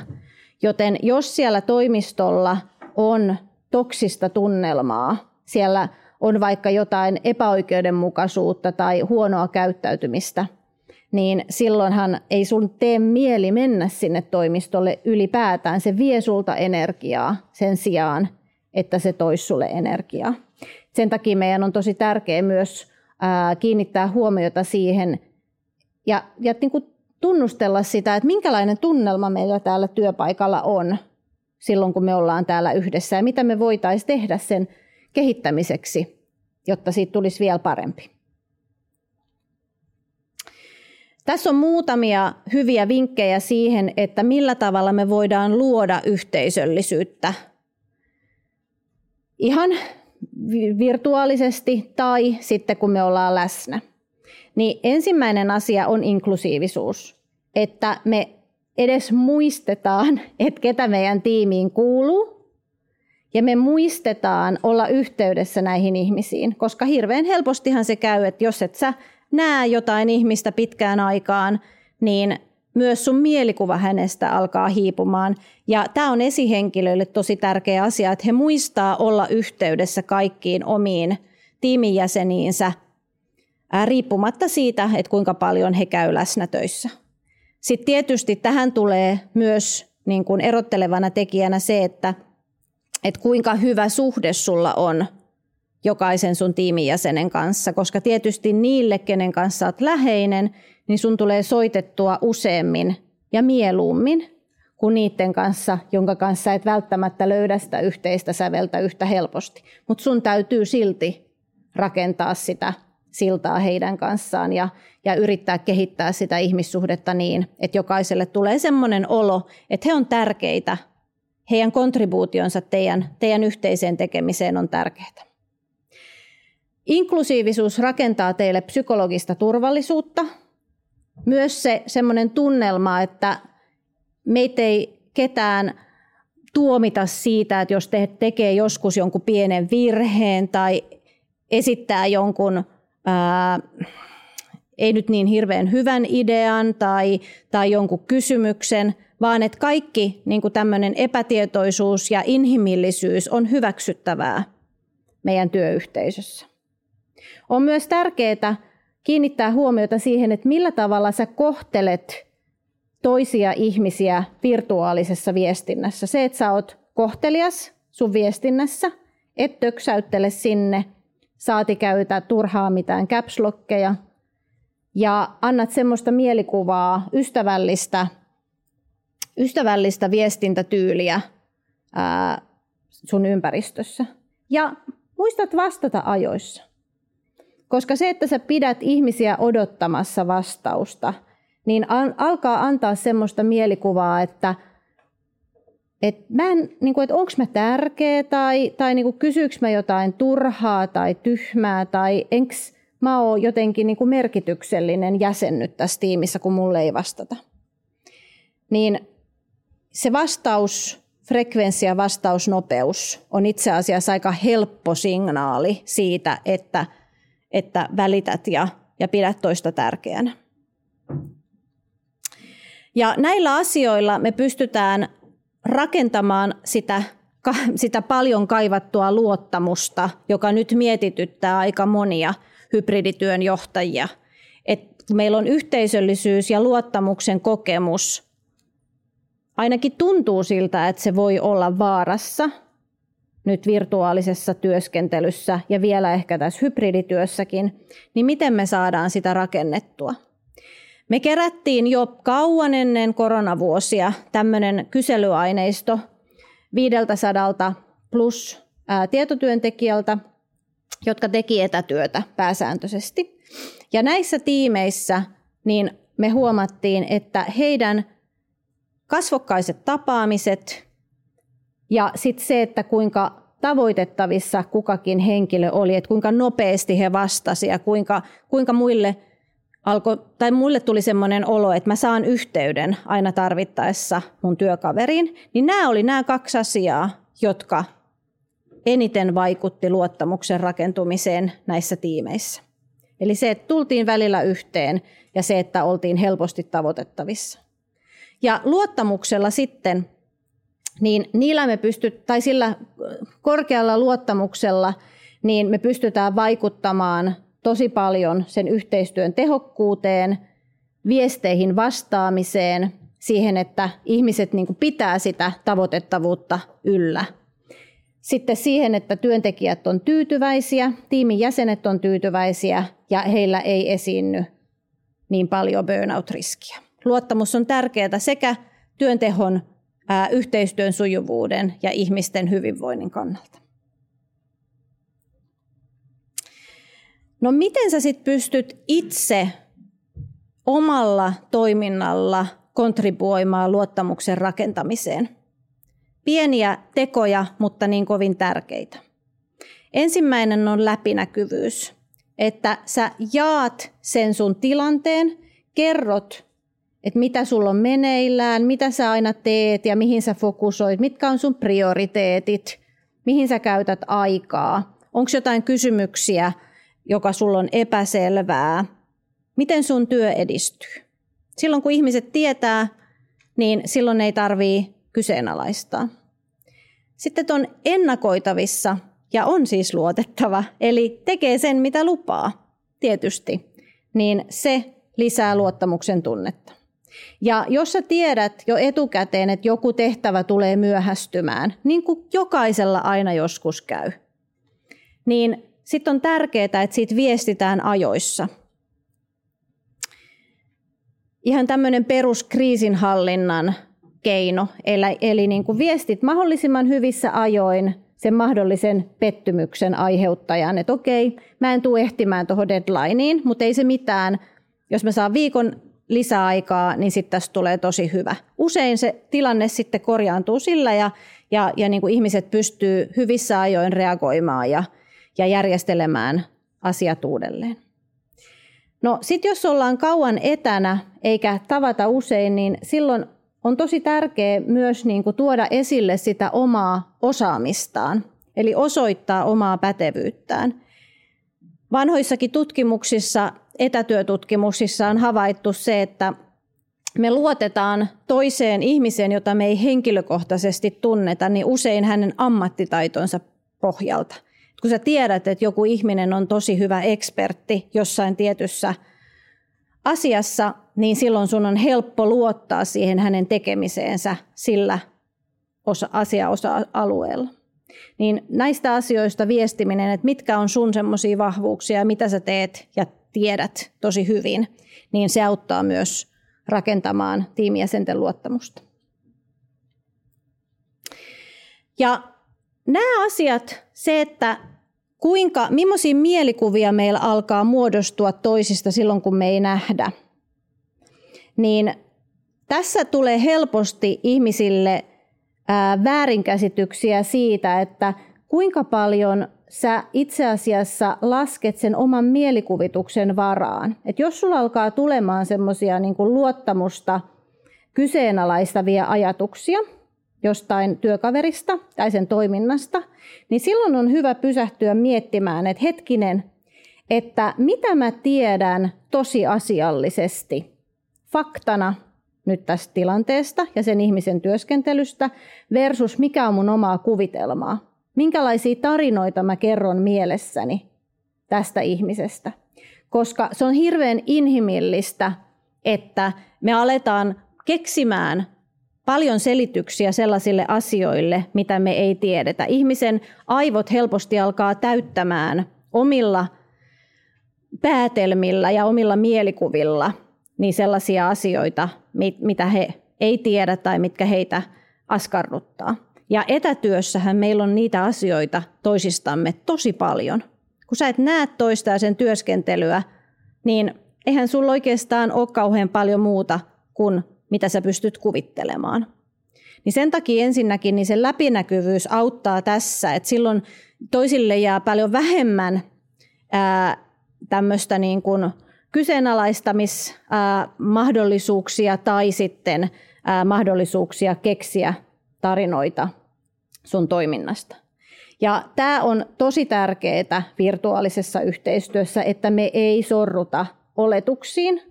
joten jos siellä toimistolla on toksista tunnelmaa, siellä on vaikka jotain epäoikeudenmukaisuutta tai huonoa käyttäytymistä, niin silloinhan ei sun tee mieli mennä sinne toimistolle ylipäätään. Se vie sulta energiaa sen sijaan, että se toisi sulle energiaa. Sen takia meidän on tosi tärkeää myös kiinnittää huomiota siihen, ja niin kuin tunnustella sitä, että minkälainen tunnelma meillä täällä työpaikalla on silloin, kun me ollaan täällä yhdessä ja mitä me voitaisiin tehdä sen kehittämiseksi, jotta siitä tulisi vielä parempi. Tässä on muutamia hyviä vinkkejä siihen, että millä tavalla me voidaan luoda yhteisöllisyyttä ihan virtuaalisesti tai sitten kun me ollaan läsnä. Niin ensimmäinen asia on inklusiivisuus, että me edes muistetaan, että ketä meidän tiimiin kuuluu, ja me muistetaan olla yhteydessä näihin ihmisiin, koska hirveän helpostihan se käy, että jos et sä näe jotain ihmistä pitkään aikaan, niin myös sun mielikuva hänestä alkaa hiipumaan, ja tämä on esihenkilöille tosi tärkeä asia, että he muistaa olla yhteydessä kaikkiin omiin tiimin jäseniinsä, riippumatta siitä, että kuinka paljon he käy läsnä töissä. Sitten tietysti tähän tulee myös niin kuin erottelevana tekijänä se, että kuinka hyvä suhde sulla on jokaisen sun tiimin jäsenen kanssa, koska tietysti niille, kenen kanssa olet läheinen, niin sun tulee soitettua useammin ja mieluummin kuin niiden kanssa, jonka kanssa et välttämättä löydä sitä yhteistä säveltä yhtä helposti. Mutta sun täytyy silti rakentaa sitä siltaa heidän kanssaan ja yrittää kehittää sitä ihmissuhdetta niin, että jokaiselle tulee semmoinen olo, että he on tärkeitä heidän kontribuutionsa teidän yhteiseen tekemiseen on tärkeää. Inklusiivisuus rakentaa teille psykologista turvallisuutta. Myös se semmoinen tunnelma, että meitä ei ketään tuomita siitä, että jos tekee joskus jonkun pienen virheen tai esittää jonkun ei nyt niin hirveän hyvän idean tai jonkun kysymyksen, vaan että kaikki niin kuin tämmöinen epätietoisuus ja inhimillisyys on hyväksyttävää meidän työyhteisössä. On myös tärkeää kiinnittää huomiota siihen, että millä tavalla sä kohtelet toisia ihmisiä virtuaalisessa viestinnässä. Se, että sä oot kohtelias sun viestinnässä, et töksäyttele sinne, saati käytä turhaa mitään caps-lokkeja ja annat semmoista mielikuvaa, ystävällistä viestintätyyliä sun ympäristössä. Ja muistat vastata ajoissa. Koska se, että sä pidät ihmisiä odottamassa vastausta, niin alkaa antaa semmoista mielikuvaa, että onko mä tärkeä tai niin kuin kysyykö mä jotain turhaa tai tyhmää tai enkö mä oo jotenkin niin kuin merkityksellinen jäsen nyt tässä tiimissä, kun mulle ei vastata. Niin se vastausfrekvenssi ja vastausnopeus on itse asiassa aika helppo signaali siitä, että välität ja pidät toista tärkeänä. Ja näillä asioilla me pystytään rakentamaan sitä paljon kaivattua luottamusta, joka nyt mietityttää aika monia hybridityön johtajia. Et meillä on yhteisöllisyys ja luottamuksen kokemus. Ainakin tuntuu siltä, että se voi olla vaarassa nyt virtuaalisessa työskentelyssä ja vielä ehkä tässä hybridityössäkin, niin miten me saadaan sitä rakennettua? Me kerättiin jo kauan ennen koronavuosia tämmöinen kyselyaineisto 500 plus tietotyöntekijältä, jotka teki etätyötä pääsääntöisesti. Ja näissä tiimeissä niin me huomattiin, että heidän kasvokkaiset tapaamiset ja sitten se, että kuinka tavoitettavissa kukakin henkilö oli, että kuinka nopeasti he vastasi ja kuinka muille tuli semmoinen olo, että mä saan yhteyden aina tarvittaessa mun työkaveriin, niin nämä kaksi asiaa, jotka eniten vaikutti luottamuksen rakentumiseen näissä tiimeissä. Eli se, että tultiin välillä yhteen ja se, että oltiin helposti tavoitettavissa. Ja luottamuksella sitten, niin sillä korkealla luottamuksella, niin me pystytään vaikuttamaan tosi paljon sen yhteistyön tehokkuuteen, viesteihin vastaamiseen, siihen, että ihmiset niin kuin pitää sitä tavoitettavuutta yllä. Sitten siihen, että työntekijät on tyytyväisiä, tiimin jäsenet on tyytyväisiä ja heillä ei esiinny niin paljon burnout-riskiä. Luottamus on tärkeää sekä työntehon, yhteistyön sujuvuuden ja ihmisten hyvinvoinnin kannalta. No miten sä sit pystyt itse omalla toiminnalla kontribuoimaan luottamuksen rakentamiseen? Pieniä tekoja, mutta niin kovin tärkeitä. Ensimmäinen on läpinäkyvyys, että sä jaat sen sun tilanteen, kerrot, että mitä sulla on meneillään, mitä sä aina teet ja mihin sä fokusoit, mitkä on sun prioriteetit, mihin sä käytät aikaa, onko jotain kysymyksiä, joka sulla on epäselvää, miten sun työ edistyy. Silloin kun ihmiset tietää, niin silloin ei tarvitse kyseenalaistaa. Sitten on ennakoitavissa ja on siis luotettava, eli tekee sen mitä lupaa tietysti, niin se lisää luottamuksen tunnetta. Ja jos sä tiedät jo etukäteen, että joku tehtävä tulee myöhästymään, niin kuin jokaisella aina joskus käy, niin sitten on tärkeää, että siitä viestitään ajoissa. Ihan tämmöinen peruskriisinhallinnan keino, eli niin kuin viestit mahdollisimman hyvissä ajoin sen mahdollisen pettymyksen aiheuttajan, että okei, mä en tule ehtimään tuohon deadlineen, mutta ei se mitään, jos mä saan viikon lisäaikaa, niin sitten tästä tulee tosi hyvä. Usein se tilanne sitten korjaantuu sillä ja niin kuin ihmiset pystyy hyvissä ajoin reagoimaan ja järjestelemään asiat uudelleen. No sitten jos ollaan kauan etänä eikä tavata usein, niin silloin on tosi tärkeää myös niin kuin tuoda esille sitä omaa osaamistaan, eli osoittaa omaa pätevyyttään. Vanhoissakin tutkimuksissa, etätyötutkimuksissa on havaittu se, että me luotetaan toiseen ihmiseen, jota me ei henkilökohtaisesti tunneta, niin usein hänen ammattitaitonsa pohjalta. Kun sä tiedät, että joku ihminen on tosi hyvä ekspertti jossain tietyssä asiassa, niin silloin sun on helppo luottaa siihen hänen tekemiseensä sillä asiaosa-alueella. Niin näistä asioista viestiminen, että mitkä on sun semmoisia vahvuuksia, mitä sä teet ja tiedät tosi hyvin, niin se auttaa myös rakentamaan tiimijäsenten luottamusta. Ja nämä asiat, se, että millaisia mielikuvia meillä alkaa muodostua toisista silloin, kun me ei nähdä, niin tässä tulee helposti ihmisille väärinkäsityksiä siitä, että kuinka paljon sä itse asiassa lasket sen oman mielikuvituksen varaan. Et jos sulla alkaa tulemaan semmoisia niin kuin luottamusta kyseenalaistavia ajatuksia jostain työkaverista tai sen toiminnasta, niin silloin on hyvä pysähtyä miettimään, että hetkinen, että mitä mä tiedän tosiasiallisesti faktana nyt tästä tilanteesta ja sen ihmisen työskentelystä versus mikä on mun omaa kuvitelmaa. Minkälaisia tarinoita mä kerron mielessäni tästä ihmisestä. Koska se on hirveän inhimillistä, että me aletaan keksimään paljon selityksiä sellaisille asioille, mitä me ei tiedetä. Ihmisen aivot helposti alkaa täyttämään omilla päätelmillä ja omilla mielikuvilla niin sellaisia asioita, mitä he ei tiedä tai mitkä heitä askarruttaa. Ja etätyössähän meillä on niitä asioita toisistamme tosi paljon. Kun sä et näe toista ja sen työskentelyä, niin eihän sulla oikeastaan ole kauhean paljon muuta kuin mitä sä pystyt kuvittelemaan. Niin sen takia ensinnäkin niin se läpinäkyvyys auttaa tässä, että silloin toisille jää paljon vähemmän tämmöistä niin kuin kyseenalaistamismahdollisuuksia tai sitten mahdollisuuksia keksiä tarinoita sun toiminnasta. Ja tämä on tosi tärkeää virtuaalisessa yhteistyössä, että me ei sorruta oletuksiin,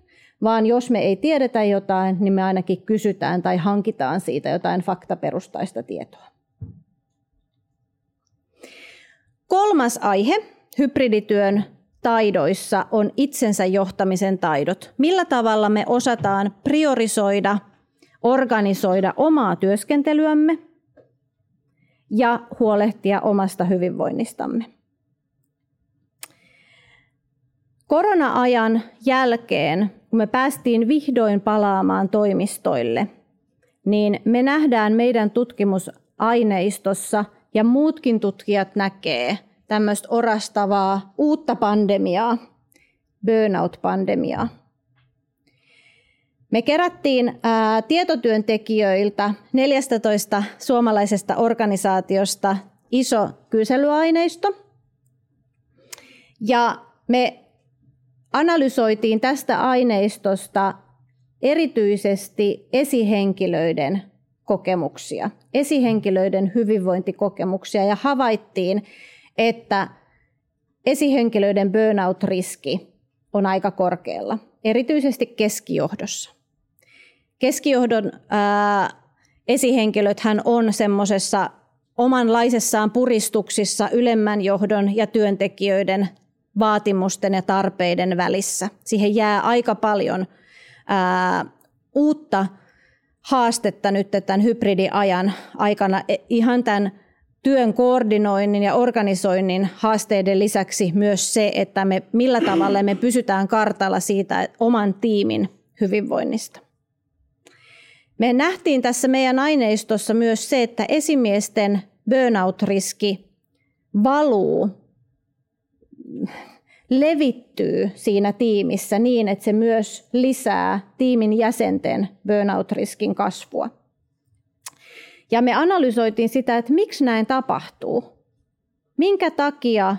vaan jos me ei tiedetä jotain, niin me ainakin kysytään tai hankitaan siitä jotain faktaperustaista tietoa. Kolmas aihe hybridityön taidoissa on itsensä johtamisen taidot. Millä tavalla me osataan priorisoida, organisoida omaa työskentelyämme ja huolehtia omasta hyvinvoinnistamme. Korona-ajan jälkeen, kun me päästiin vihdoin palaamaan toimistoille, niin me nähdään meidän tutkimusaineistossa ja muutkin tutkijat näkee tämmöistä orastavaa uutta pandemiaa, burnout-pandemiaa. Me kerättiin tietotyöntekijöiltä 14 suomalaisesta organisaatiosta iso kyselyaineisto ja me analysoitiin tästä aineistosta erityisesti esihenkilöiden kokemuksia, esihenkilöiden hyvinvointikokemuksia ja havaittiin, että esihenkilöiden burnout-riski on aika korkealla, erityisesti keskijohdossa. Keskijohdon esihenkilöthän on semmoisessa omanlaisessaan puristuksissa ylemmän johdon ja työntekijöiden vaatimusten ja tarpeiden välissä. Siihen jää aika paljon uutta haastetta nyt tämän hybridiajan aikana. Ihan tämän työn koordinoinnin ja organisoinnin haasteiden lisäksi myös se, että millä tavalla me pysytään kartalla siitä oman tiimin hyvinvoinnista. Me nähtiin tässä meidän aineistossa myös se, että esimiesten burnout-riski valuu levittyy siinä tiimissä niin, että se myös lisää tiimin jäsenten burnout-riskin kasvua. Ja me analysoitiin sitä, että miksi näin tapahtuu. Minkä takia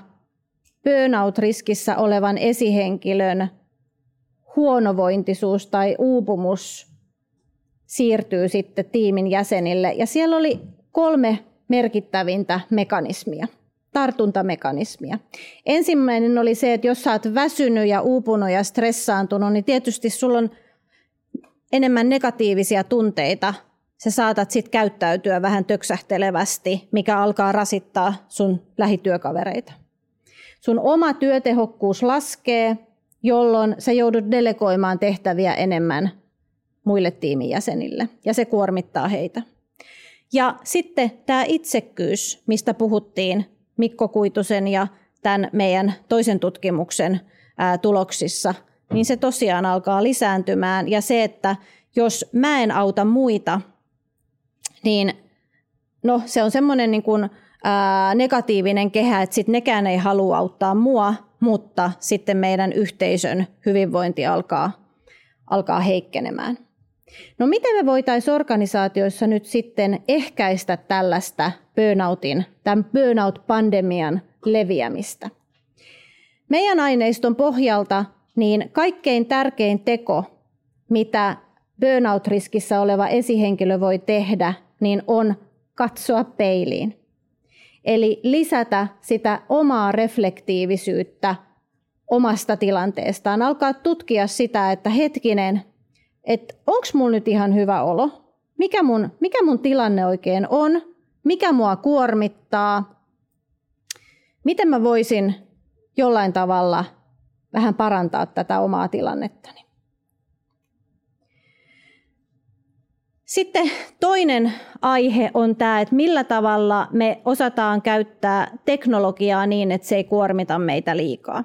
burnout-riskissä olevan esihenkilön huonovointisuus tai uupumus siirtyy sitten tiimin jäsenille. Ja siellä oli 3 merkittävintä mekanismia, tartuntamekanismia. Ensimmäinen oli se, että jos sä oot väsynyt ja uupunut ja stressaantunut, niin tietysti sulla on enemmän negatiivisia tunteita. Sä saatat sit käyttäytyä vähän töksähtelevästi, mikä alkaa rasittaa sun lähityökavereita. Sun oma työtehokkuus laskee, jolloin sä joudut delegoimaan tehtäviä enemmän muille tiimin jäsenille, ja se kuormittaa heitä. Ja sitten tämä itsekkyys, mistä puhuttiin Mikko Kuitusen ja tämän meidän toisen tutkimuksen tuloksissa, niin se tosiaan alkaa lisääntymään, ja se, että jos mä en auta muita, niin no, se on semmoinen niin kuin negatiivinen kehä, että sitten nekään ei halua auttaa mua, mutta sitten meidän yhteisön hyvinvointi alkaa heikkenemään. No miten me voitaisiin organisaatioissa nyt sitten ehkäistä tällaista tämän burnout-pandemian leviämistä? Meidän aineiston pohjalta niin kaikkein tärkein teko, mitä burnout-riskissä oleva esihenkilö voi tehdä, niin on katsoa peiliin. Eli lisätä sitä omaa reflektiivisyyttä omasta tilanteestaan. Alkaa tutkia sitä, että hetkinen, että onko mulla nyt ihan hyvä olo? Mikä mun tilanne oikein on? Mikä mua kuormittaa? Miten mä voisin jollain tavalla vähän parantaa tätä omaa tilannettani? Sitten toinen aihe on tämä, että millä tavalla me osataan käyttää teknologiaa niin, että se ei kuormita meitä liikaa.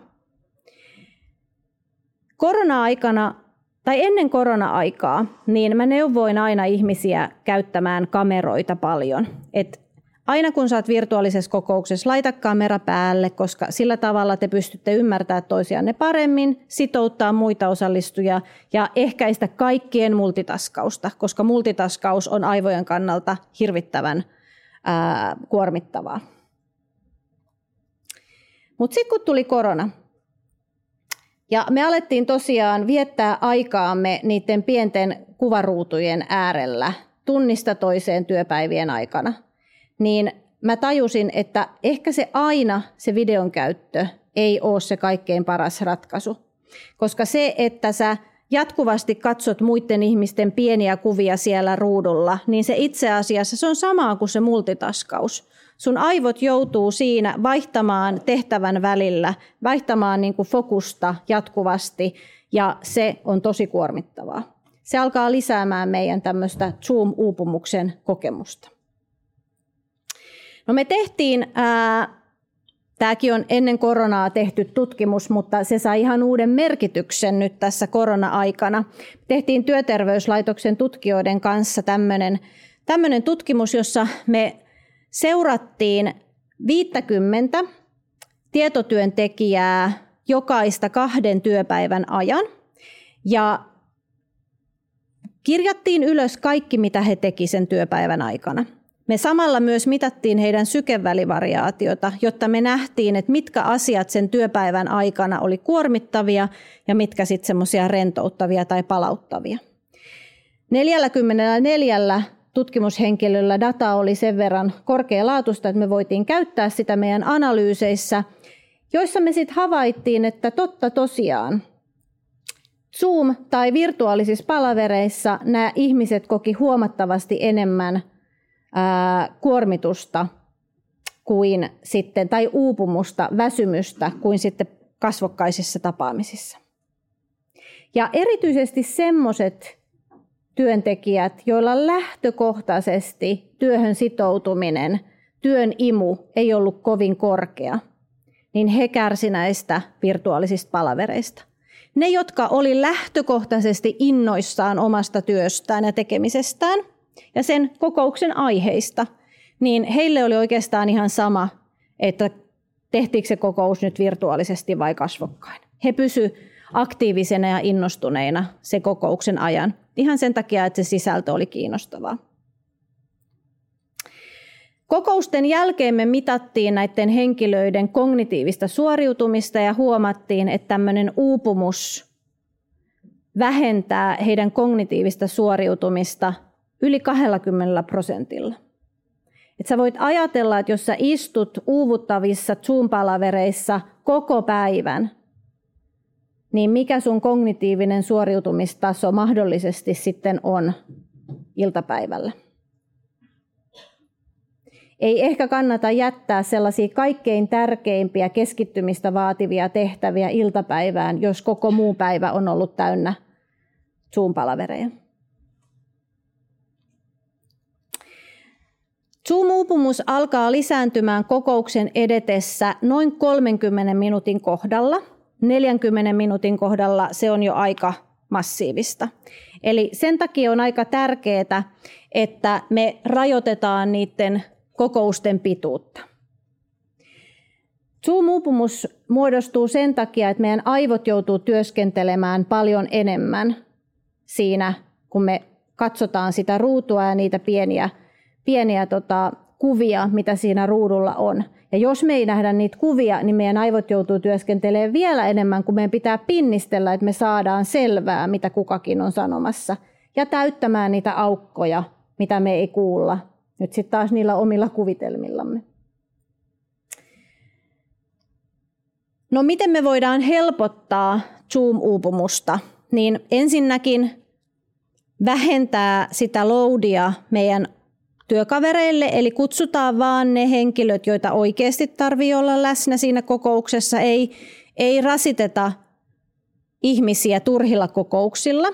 Korona-aikana tai ennen korona-aikaa, niin mä neuvoin aina ihmisiä käyttämään kameroita paljon. Et aina kun sä oot virtuaalisessa kokouksessa, laita kamera päälle, koska sillä tavalla te pystytte ymmärtämään toisianne paremmin, sitouttaa muita osallistujia ja ehkäistä kaikkien multitaskausta, koska multitaskaus on aivojen kannalta hirvittävän kuormittavaa. Mutta sitten kun tuli korona, ja me alettiin tosiaan viettää aikaamme niiden pienten kuvaruutujen äärellä tunnista toiseen työpäivien aikana, niin mä tajusin, että ehkä se videon käyttö ei ole se kaikkein paras ratkaisu. Koska se, että sä jatkuvasti katsot muiden ihmisten pieniä kuvia siellä ruudulla, niin se itse asiassa se on sama kuin se multitaskaus. Sun aivot joutuu siinä vaihtamaan tehtävän välillä, vaihtamaan niin kuin fokusta jatkuvasti, ja se on tosi kuormittavaa. Se alkaa lisäämään meidän tämmöistä Zoom-uupumuksen kokemusta. No me tehtiin, tämäkin on ennen koronaa tehty tutkimus, mutta se sai ihan uuden merkityksen nyt tässä korona-aikana. Tehtiin Työterveyslaitoksen tutkijoiden kanssa tämmöinen tutkimus, jossa me seurattiin 50 tietotyöntekijää jokaista 2 työpäivän ajan ja kirjattiin ylös kaikki, mitä he teki sen työpäivän aikana. Me samalla myös mitattiin heidän sykevälivariaatiota, jotta me nähtiin, että mitkä asiat sen työpäivän aikana oli kuormittavia ja mitkä sitten semmoisia rentouttavia tai palauttavia. 44 tutkimushenkilöllä data oli sen verran korkealaatuista, että me voitiin käyttää sitä meidän analyyseissä, joissa me sitten havaittiin, että totta tosiaan Zoom- tai virtuaalisissa palavereissa nämä ihmiset koki huomattavasti enemmän kuormitusta kuin sitten, tai uupumusta, väsymystä kuin sitten kasvokkaisissa tapaamisissa. Ja erityisesti semmoiset työntekijät, joilla lähtökohtaisesti työhön sitoutuminen, työn imu ei ollut kovin korkea, niin he kärsi näistä virtuaalisista palavereista. Ne, jotka oli lähtökohtaisesti innoissaan omasta työstään ja tekemisestään ja sen kokouksen aiheista, niin heille oli oikeastaan ihan sama, että tehtiinkö se kokous nyt virtuaalisesti vai kasvokkain. He pysyivät aktiivisena ja innostuneina se kokouksen ajan, ihan sen takia, että se sisältö oli kiinnostavaa. Kokousten jälkeen me mitattiin näiden henkilöiden kognitiivista suoriutumista ja huomattiin, että tämmöinen uupumus vähentää heidän kognitiivista suoriutumista yli 20%. Et sä voit ajatella, että jos sä istut uuvuttavissa Zoom-palavereissa koko päivän, niin mikä sun kognitiivinen suoriutumistaso mahdollisesti sitten on iltapäivällä. Ei ehkä kannata jättää sellaisia kaikkein tärkeimpiä keskittymistä vaativia tehtäviä iltapäivään, jos koko muu päivä on ollut täynnä Zoom-palavereja. Zoom-uupumus alkaa lisääntymään kokouksen edetessä noin 30 minuutin kohdalla. 40 minuutin kohdalla se on jo aika massiivista. Eli sen takia on aika tärkeää, että me rajoitetaan niiden kokousten pituutta. Zoom-uupumus muodostuu sen takia, että meidän aivot joutuu työskentelemään paljon enemmän siinä, kun me katsotaan sitä ruutua ja niitä pieniä kuvia, mitä siinä ruudulla on. Ja jos me ei nähdä niitä kuvia, niin meidän aivot joutuu työskentelemään vielä enemmän, kun meidän pitää pinnistellä, että me saadaan selvää, mitä kukakin on sanomassa. Ja täyttämään niitä aukkoja, mitä me ei kuulla. Nyt sitten taas niillä omilla kuvitelmillamme. No miten me voidaan helpottaa Zoom-uupumusta? Niin ensinnäkin vähentää sitä loadia meidän työkavereille, eli kutsutaan vaan ne henkilöt, joita oikeasti tarvii olla läsnä siinä kokouksessa. Ei rasiteta ihmisiä turhilla kokouksilla.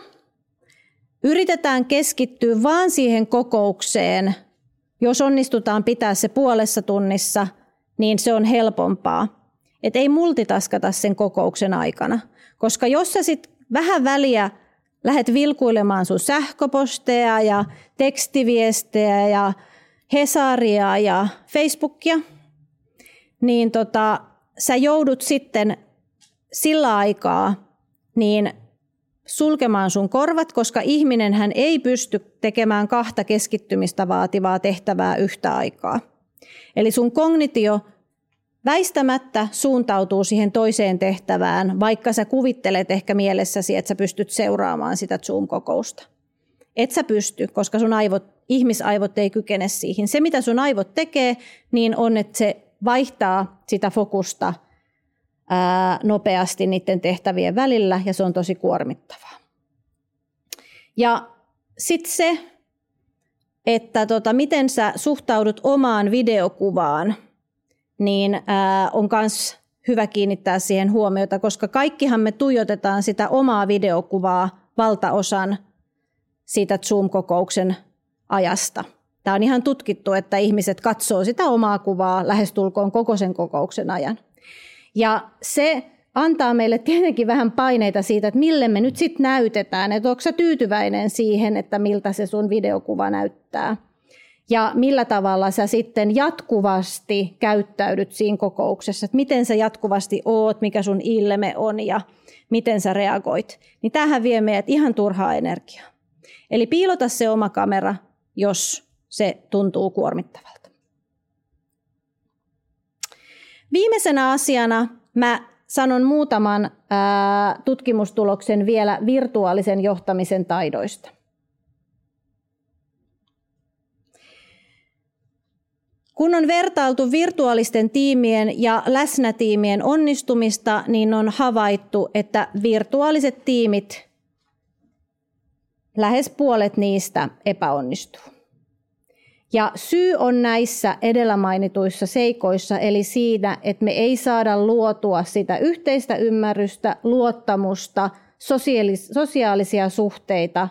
Yritetään keskittyä vaan siihen kokoukseen. Jos onnistutaan pitää se puolessa tunnissa, niin se on helpompaa. Et ei multitaskata sen kokouksen aikana. Koska jos sä sit vähän väliä lähet vilkuilemaan sun sähköposteja ja tekstiviestejä ja Hesaria ja Facebookia, niin sä joudut sitten sillä aikaa niin sulkemaan sun korvat, koska ihminenhän ei pysty tekemään kahta keskittymistä vaativaa tehtävää yhtä aikaa. Eli sun kognitio väistämättä suuntautuu siihen toiseen tehtävään, vaikka sä kuvittelet ehkä mielessäsi, että sä pystyt seuraamaan sitä Zoom-kokousta. Et sä pysty, koska sun ihmisaivot ei kykene siihen. Se, mitä sun aivot tekee, niin on, että se vaihtaa sitä fokusta nopeasti niiden tehtävien välillä, ja se on tosi kuormittavaa. Ja sitten se, että miten sä suhtaudut omaan videokuvaan, niin on myös hyvä kiinnittää siihen huomiota, koska kaikkihan me tuijotetaan sitä omaa videokuvaa valtaosan siitä Zoom-kokouksen ajasta. Tämä on ihan tutkittu, että ihmiset katsoo sitä omaa kuvaa lähestulkoon koko sen kokouksen ajan. Ja se antaa meille tietenkin vähän paineita siitä, että mille me nyt sitten näytetään, että onko sä tyytyväinen siihen, että miltä se sun videokuva näyttää. Ja millä tavalla sä sitten jatkuvasti käyttäydyt siinä kokouksessa, että miten sä jatkuvasti oot, mikä sun ilme on ja miten sä reagoit. Niin tämähän vie meidät ihan turhaa energiaa. Eli piilota se oma kamera, jos se tuntuu kuormittavalta. Viimeisenä asiana mä sanon muutaman tutkimustuloksen vielä virtuaalisen johtamisen taidoista. Kun on vertailtu virtuaalisten tiimien ja läsnätiimien onnistumista, niin on havaittu, että virtuaaliset tiimit, lähes puolet niistä epäonnistuu. Ja syy on näissä edellä mainituissa seikoissa, eli siinä, että me ei saada luotua sitä yhteistä ymmärrystä, luottamusta, sosiaalisia suhteita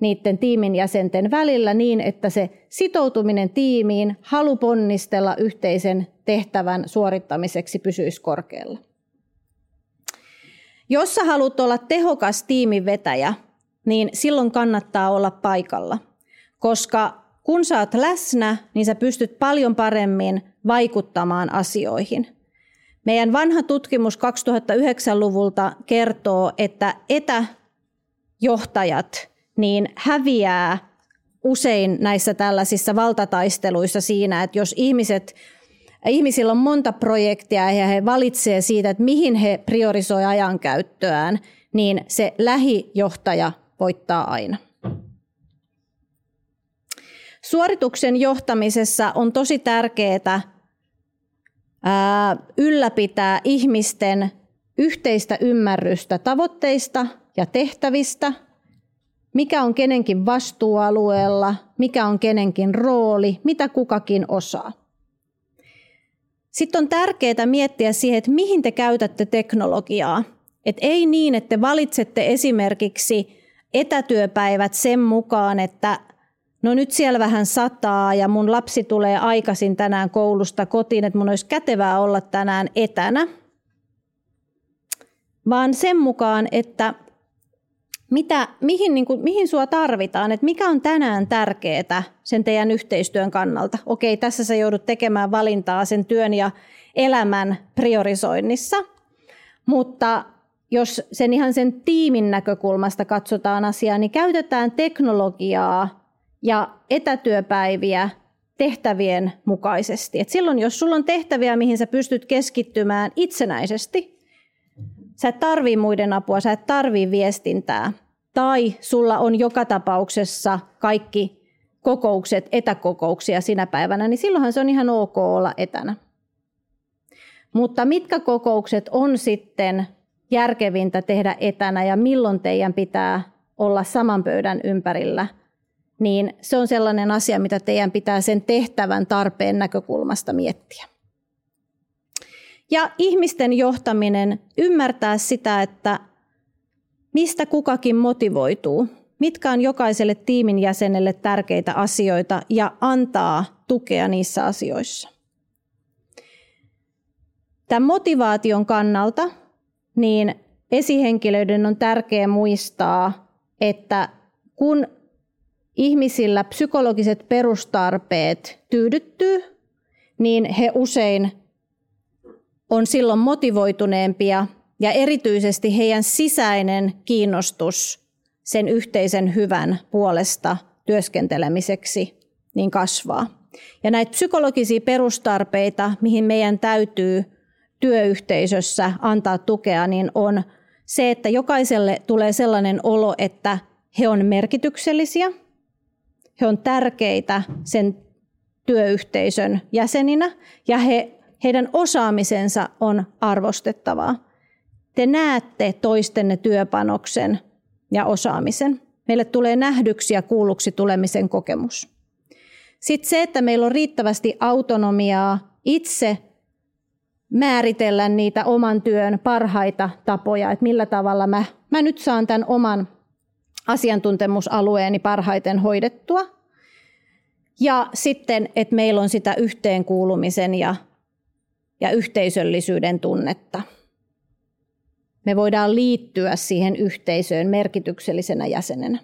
niiden tiimin jäsenten välillä niin, että se sitoutuminen tiimiin, halu ponnistella yhteisen tehtävän suorittamiseksi pysyisi korkealla. Jos sä haluat olla tehokas tiiminvetäjä, niin silloin kannattaa olla paikalla, koska kun sä oot läsnä, niin sä pystyt paljon paremmin vaikuttamaan asioihin. Meidän vanha tutkimus 2009-luvulta kertoo, että etäjohtajat niin häviää usein näissä tällaisissa valtataisteluissa siinä, että jos ihmisillä on monta projektia ja he valitsevat siitä, että mihin he priorisoivat ajankäyttöään, niin se lähijohtaja voittaa aina. Suorituksen johtamisessa on tosi tärkeää ylläpitää ihmisten yhteistä ymmärrystä tavoitteista ja tehtävistä, mikä on kenenkin vastuualueella, mikä on kenenkin rooli, mitä kukakin osaa. Sitten on tärkeää miettiä siihen, että mihin te käytätte teknologiaa. Et ei niin, että te valitsette esimerkiksi etätyöpäivät sen mukaan, että no nyt siellä vähän sataa ja mun lapsi tulee aikaisin tänään koulusta kotiin, että mun olisi kätevää olla tänään etänä. Vaan sen mukaan, että mihin sua tarvitaan, että mikä on tänään tärkeää sen teidän yhteistyön kannalta. Okei, tässä sä joudut tekemään valintaa sen työn ja elämän priorisoinnissa, mutta jos sen ihan sen tiimin näkökulmasta katsotaan asiaa, niin käytetään teknologiaa ja etätyöpäiviä tehtävien mukaisesti. Et silloin, jos sulla on tehtäviä, mihin sä pystyt keskittymään itsenäisesti, sä et tarvii muiden apua, sä et tarvii viestintää. Tai sulla on joka tapauksessa kaikki kokoukset, etäkokouksia sinä päivänä, niin silloinhan se on ihan ok olla etänä. Mutta mitkä kokoukset on sitten järkevintä tehdä etänä ja milloin teidän pitää olla saman pöydän ympärillä, niin se on sellainen asia, mitä teidän pitää sen tehtävän tarpeen näkökulmasta miettiä. Ja ihmisten johtaminen ymmärtää sitä, että mistä kukakin motivoituu, mitkä on jokaiselle tiimin jäsenelle tärkeitä asioita ja antaa tukea niissä asioissa. Tämän motivaation kannalta niin esihenkilöiden on tärkeää muistaa, että kun ihmisillä psykologiset perustarpeet tyydyttyy, niin he usein on silloin motivoituneempia ja erityisesti heidän sisäinen kiinnostus sen yhteisen hyvän puolesta työskentelemiseksi niin kasvaa. Ja näitä psykologisia perustarpeita, mihin meidän täytyy työyhteisössä antaa tukea, niin on se, että jokaiselle tulee sellainen olo, että he on merkityksellisiä, he on tärkeitä sen työyhteisön jäseninä ja heidän osaamisensa on arvostettavaa. Te näette toistenne työpanoksen ja osaamisen. Meille tulee nähdyksi ja kuulluksi tulemisen kokemus. Sitten se, että meillä on riittävästi autonomiaa itse määritellä niitä oman työn parhaita tapoja, että millä tavalla mä nyt saan tämän oman asiantuntemusalueeni parhaiten hoidettua. Ja sitten, että meillä on sitä yhteenkuulumisen ja yhteisöllisyyden tunnetta. Me voidaan liittyä siihen yhteisöön merkityksellisenä jäsenenä.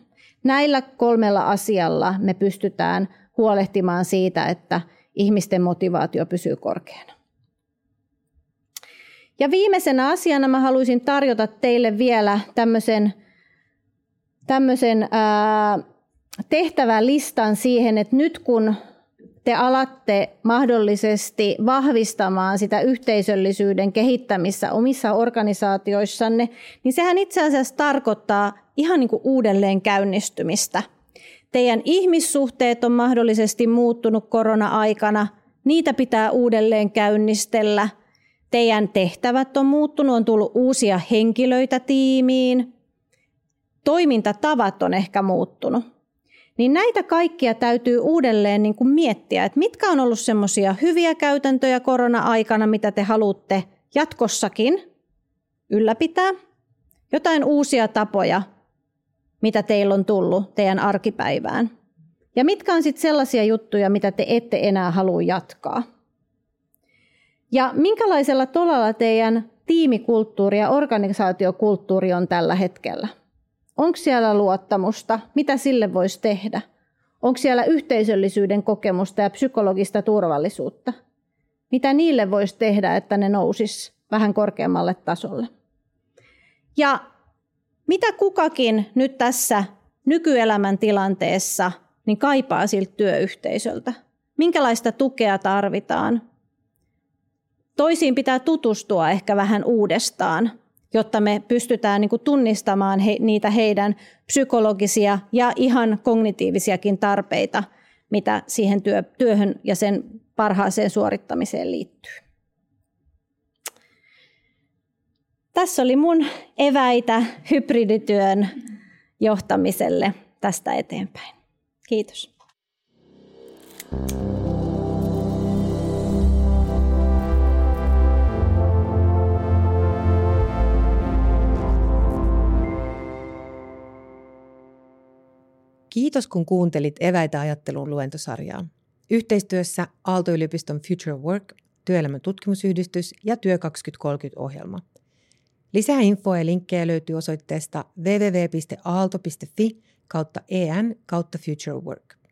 Näillä kolmella asialla me pystytään huolehtimaan siitä, että ihmisten motivaatio pysyy korkeana. Ja viimeisenä asiana mä haluaisin tarjota teille vielä tämmöisen tehtävälistan siihen, että nyt kun te alatte mahdollisesti vahvistamaan sitä yhteisöllisyyden kehittämistä omissa organisaatioissanne, niin sehän itse asiassa tarkoittaa ihan niin kuin uudelleen käynnistymistä. Teidän ihmissuhteet on mahdollisesti muuttunut korona-aikana, niitä pitää uudelleen käynnistellä. Teidän tehtävät on muuttunut, on tullut uusia henkilöitä tiimiin. Toimintatavat on ehkä muuttunut. Niin näitä kaikkia täytyy uudelleen niin kuin miettiä, että mitkä on ollut semmoisia hyviä käytäntöjä korona-aikana, mitä te haluatte jatkossakin ylläpitää. Jotain uusia tapoja, mitä teillä on tullut teidän arkipäivään. Ja mitkä on sitten sellaisia juttuja, mitä te ette enää halua jatkaa. Ja minkälaisella tolalla teidän tiimikulttuuri ja organisaatiokulttuuri on tällä hetkellä? Onko siellä luottamusta? Mitä sille voisi tehdä? Onko siellä yhteisöllisyyden kokemusta ja psykologista turvallisuutta? Mitä niille voisi tehdä, että ne nousisi vähän korkeammalle tasolle. Ja mitä kukakin nyt tässä nykyelämän tilanteessa niin kaipaa siltä työyhteisöltä? Minkälaista tukea tarvitaan? Toisiin pitää tutustua ehkä vähän uudestaan, jotta me pystytään niin kuin tunnistamaan niitä heidän psykologisia ja ihan kognitiivisiakin tarpeita, mitä siihen työhön ja sen parhaaseen suorittamiseen liittyy. Tässä oli mun eväitä hybridityön johtamiselle tästä eteenpäin. Kiitos. Kiitos, kun kuuntelit Eväitä ajatteluun -luentosarjaa. Yhteistyössä Aalto-yliopiston Future Work, Työelämän tutkimusyhdistys ja Työ2030-ohjelma. Lisää infoa ja linkkejä löytyy osoitteesta www.aalto.fi/en/futurework.